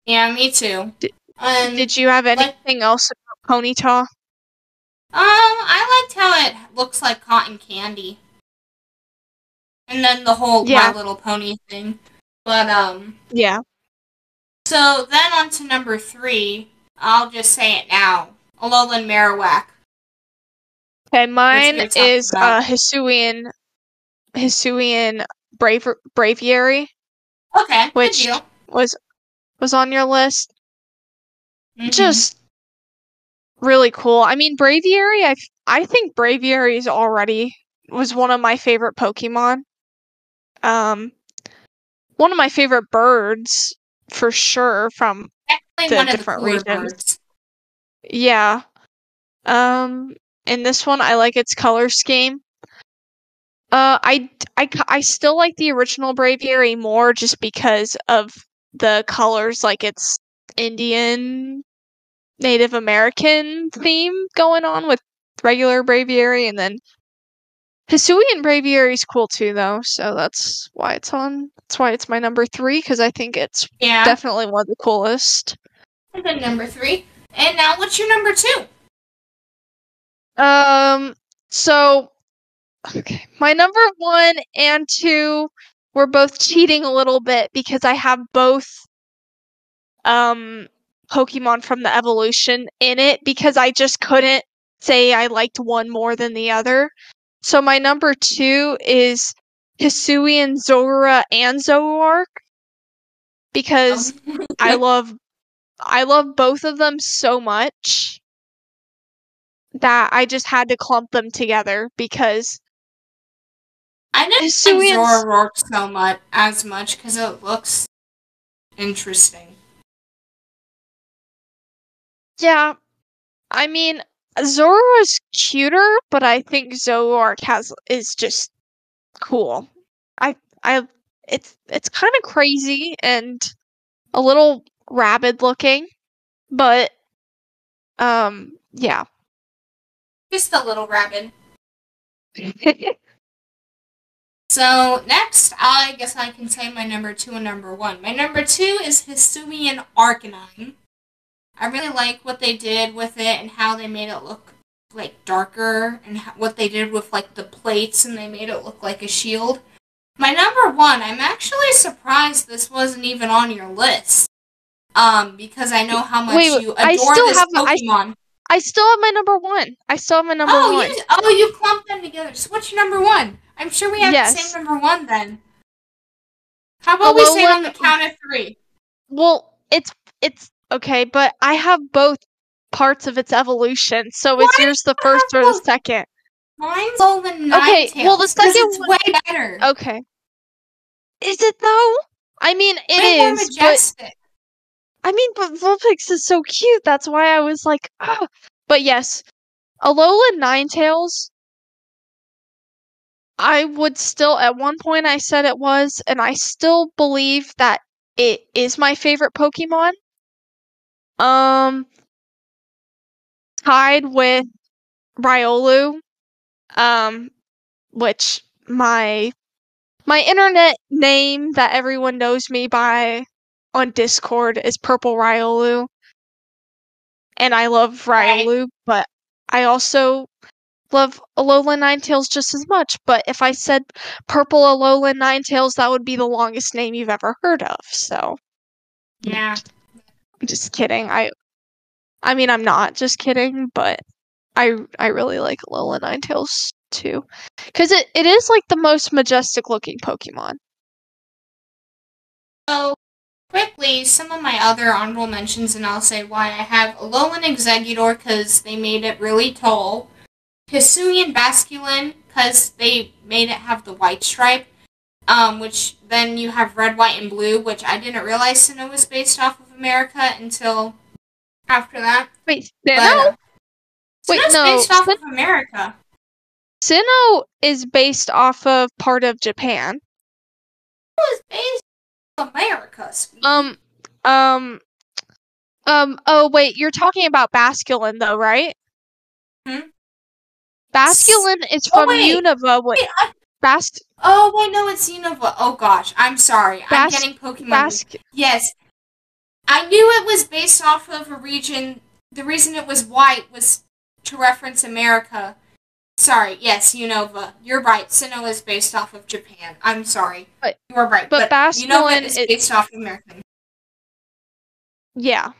Yeah, me too. D- um, did you have anything like, else about Ponyta? Um, I liked how it looks like cotton candy, and then the whole yeah. My Little Pony thing. But um, yeah. So then on to number three. I'll just say it now. Alolan Marowak. Okay, mine is uh, Hisuian, Hisuian Brave, Braviary. Okay, which good deal. was was on your list. Mm-hmm. Just really cool. I mean, Braviary. I I think Braviary is already was one of my favorite Pokemon. Um, one of my favorite birds for sure from Definitely the one different of the regions. Birds. Yeah. Um. In this one, I like its color scheme. Uh, I, I, I still like the original Braviary more just because of the colors, like its Indian, Native American theme going on with regular Braviary. And then Hisuian Braviary is cool too, though. So that's why it's on. That's why it's my number three, because I think it's yeah. definitely one of the coolest. That's a good number three. And now what's your number two? Um, so, okay, my number one and two were both cheating a little bit because I have both, um, Pokemon from the evolution in it because I just couldn't say I liked one more than the other. So my number two is Hisuian Zorua and Zoroark because I love, I love both of them so much that I just had to clump them together because I didn't like Zoroark so much as much because it looks interesting. Yeah, I mean Zoroark's cuter, but I think Zoroark has is just cool. I I it's it's kind of crazy and a little rabid looking, but um yeah. Just a little rabbit. So, next, I guess I can say my number two and number one. My number two is Hisuian Arcanine. I really like what they did with it and how they made it look, like, darker. And how, what they did with, like, the plates and they made it look like a shield. My number one, I'm actually surprised this wasn't even on your list. Um, because I know how much Wait, you adore I still this have, Pokemon. I... I still have my number one. I still have my number oh, one. You, oh, you clumped them together. So what's your number one? I'm sure we have yes. the same number one then. How about Alolan, we say on the count of three? Well, it's it's okay, but I have both parts of its evolution, so what? It's yours the first or the second. Mine's Alolan Ninetales. Okay, well the second it's one, way better. Okay. Is it though? I mean, it way is. More majestic. But I mean, but Vulpix is so cute. That's why I was like, oh. But yes, Alolan Ninetales, I would still, at one point I said it was, and I still believe that it is my favorite Pokemon. Um, tied with Riolu, um, which my My internet name that everyone knows me by on Discord is Purple Riolu. And I love Riolu, right. But I also love Alolan Ninetales just as much. But if I said Purple Alolan Ninetales, that would be the longest name you've ever heard of. So, yeah. I'm just kidding. I I mean, I'm not just kidding, but I I really like Alolan Ninetales too. Because it, it is like the most majestic looking Pokemon. So, quickly, some of my other honorable mentions, and I'll say why. I have Alolan Exeggutor because they made it really tall. Hisuian Basculin because they made it have the white stripe. Um, which then you have red, white, and blue, which I didn't realize Sinnoh was based off of America until after that. Wait, Sinnoh? Wait, Sinnoh's no. based off Sin- of America. Sinnoh is based off of part of Japan. Sinnoh is based off of America. Sweet. Um, um, um, oh wait, you're talking about Basculin though, right? Hmm? Basculin S- is from oh, Unova. Wait, wait I- Bas- oh, wait, no, it's Unova. Oh, gosh. I'm sorry. Bas- I'm getting Pokemon. Bas- yes. I knew it was based off of a region. The reason it was white was to reference America. Sorry. Yes, Unova. You're right. Sinnoh is based off of Japan. I'm sorry. But, you were right. But, but Basculin Unova is based it- off of American. Yeah.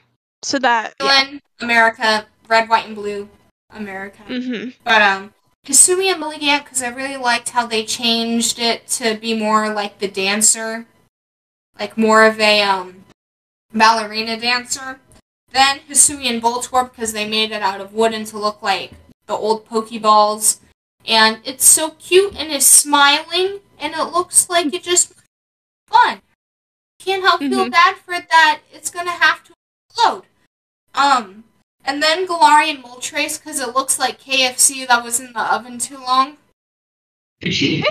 So that... Basculin, yeah. America. Red, white, and blue. America. Mm-hmm. But, um... Hisuian Mulligan, because I really liked how they changed it to be more like the dancer. Like, more of a, um, ballerina dancer. Then Hisuian Voltorb, because they made it out of wood and to look like the old Pokeballs. And it's so cute, and it's smiling, and it looks like it just fun. Can't help mm-hmm. feel bad for it that it's gonna have to explode. Um... And then Galarian Moltres, because it looks like K F C that was in the oven too long. Because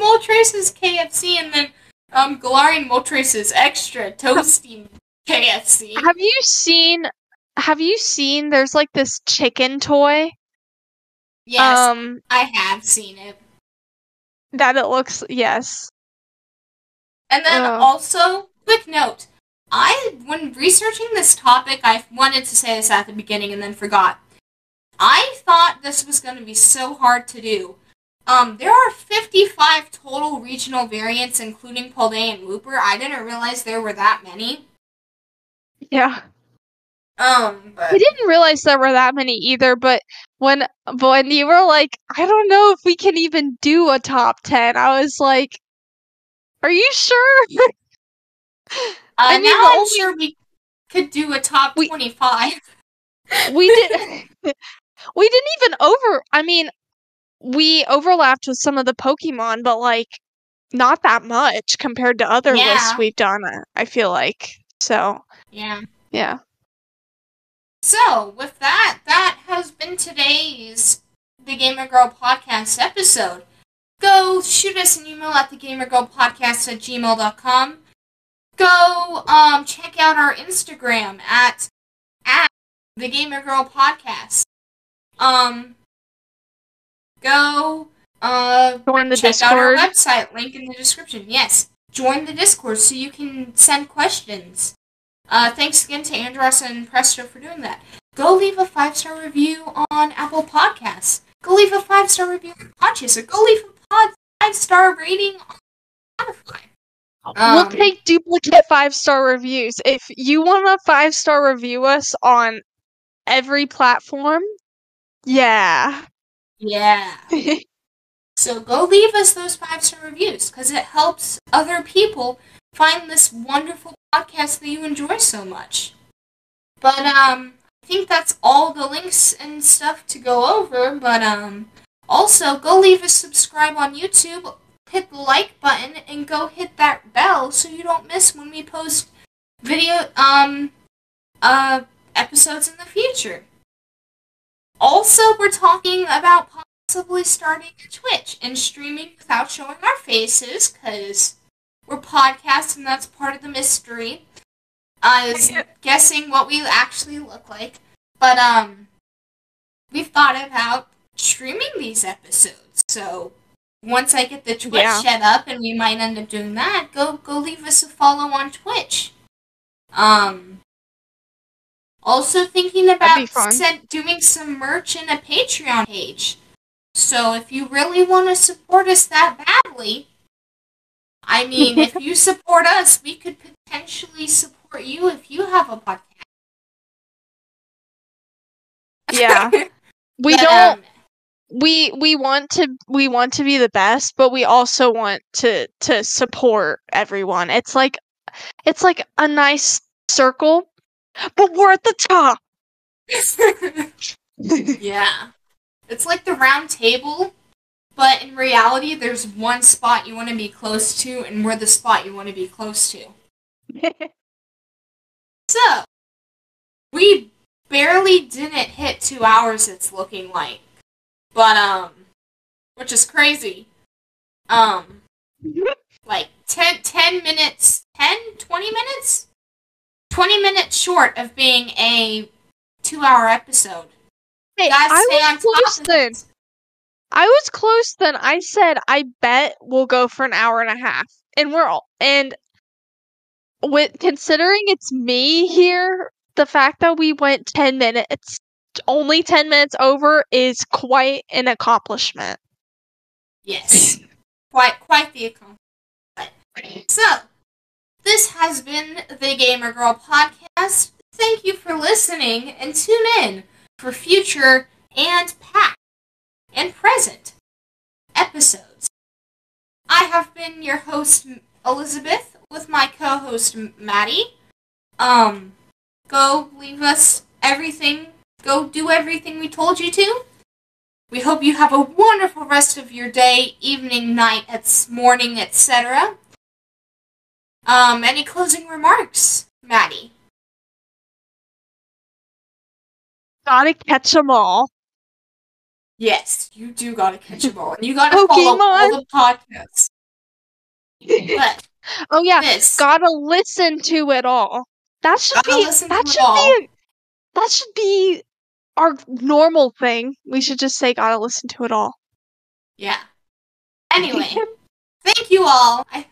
Moltres is K F C, and then um, Galarian Moltres is extra toasty K F C. Have you seen, have you seen, there's like this chicken toy? Yes, um, I have seen it. That it looks, yes. And then oh. also, quick note. I, when researching this topic, I wanted to say this at the beginning and then forgot. I thought this was going to be so hard to do. Um, there are fifty-five total regional variants, including Paldea and Wooper. I didn't realize there were that many. Yeah. Um, but... I didn't realize there were that many either, but when, when you were like, I don't know if we can even do a top ten, I was like, are you sure? Uh, I mean, now I'm sure we could do a top we, twenty-five. we did. We didn't even over. I mean, we overlapped with some of the Pokemon, but like not that much compared to other yeah. lists we've done. I feel like so. Yeah. Yeah. So with that, that has been today's The Gamer Girl Podcast episode. Go shoot us an email at the gamer girl podcast at gmail dot com. Go um, check out our Instagram at at the Gamer Girl Podcast. Um, go uh, join the check Discord. Out our website, link in the description. Yes, join the Discord so you can send questions. Uh, thanks again to Andross and Presto for doing that. Go leave a five-star review on Apple Podcasts. Go leave a five-star review on Podchaser. Go leave a pod- five-star rating on Spotify. Um, we'll take duplicate five-star reviews. If you want to five-star review us on every platform, yeah. Yeah. So go leave us those five-star reviews, because it helps other people find this wonderful podcast that you enjoy so much. But, um, I think that's all the links and stuff to go over, but, um, also, go leave a subscribe on YouTube. Hit the like button and go hit that bell so you don't miss when we post video um uh episodes in the future. Also, we're talking about possibly starting a Twitch and streaming without showing our faces because we're podcasts and that's part of the mystery. Uh, is guessing what we actually look like. But um, we've thought about streaming these episodes, so once I get the Twitch yeah. set up, and we might end up doing that, go go leave us a follow on Twitch. Um, also thinking about set, doing some merch and a Patreon page. So if you really want to support us that badly, I mean, if you support us, we could potentially support you if you have a podcast. Yeah. We but, don't... Um, We we want to we want to be the best, but we also want to to support everyone. It's like it's like a nice circle, but we're at the top. Yeah, it's like the round table, but in reality, there's one spot you want to be close to, and we're the spot you want to be close to. So we barely didn't hit two hours. It's looking like. But, um, which is crazy. Um, like, ten, ten minutes, ten, twenty minutes? twenty minutes short of being a two-hour episode. Hey, guys, I stay was on close top then. Of I was close then. I said, I bet we'll go for an hour and a half. And we're all, and with, considering it's me here, the fact that we went ten minutes, only ten minutes over is quite an accomplishment. Yes. quite quite the accomplishment. So, this has been the Gamer Girl Podcast. Thank you for listening, and tune in for future and past and present episodes. I have been your host, Elizabeth, with my co-host, Maddie. Um, go leave us everything. Go do everything we told you to. We hope you have a wonderful rest of your day, evening, night, it's morning, et cetera. Um, any closing remarks, Maddie? Gotta catch them all. Yes, you do gotta catch them all. And you gotta Pokemon. Follow all the podcasts. But oh yeah, this. Gotta listen to it all. That should gotta be... That should all. Be... That should be... Our normal thing. We should just say, gotta listen to it all. Yeah. Anyway, thank you all. I-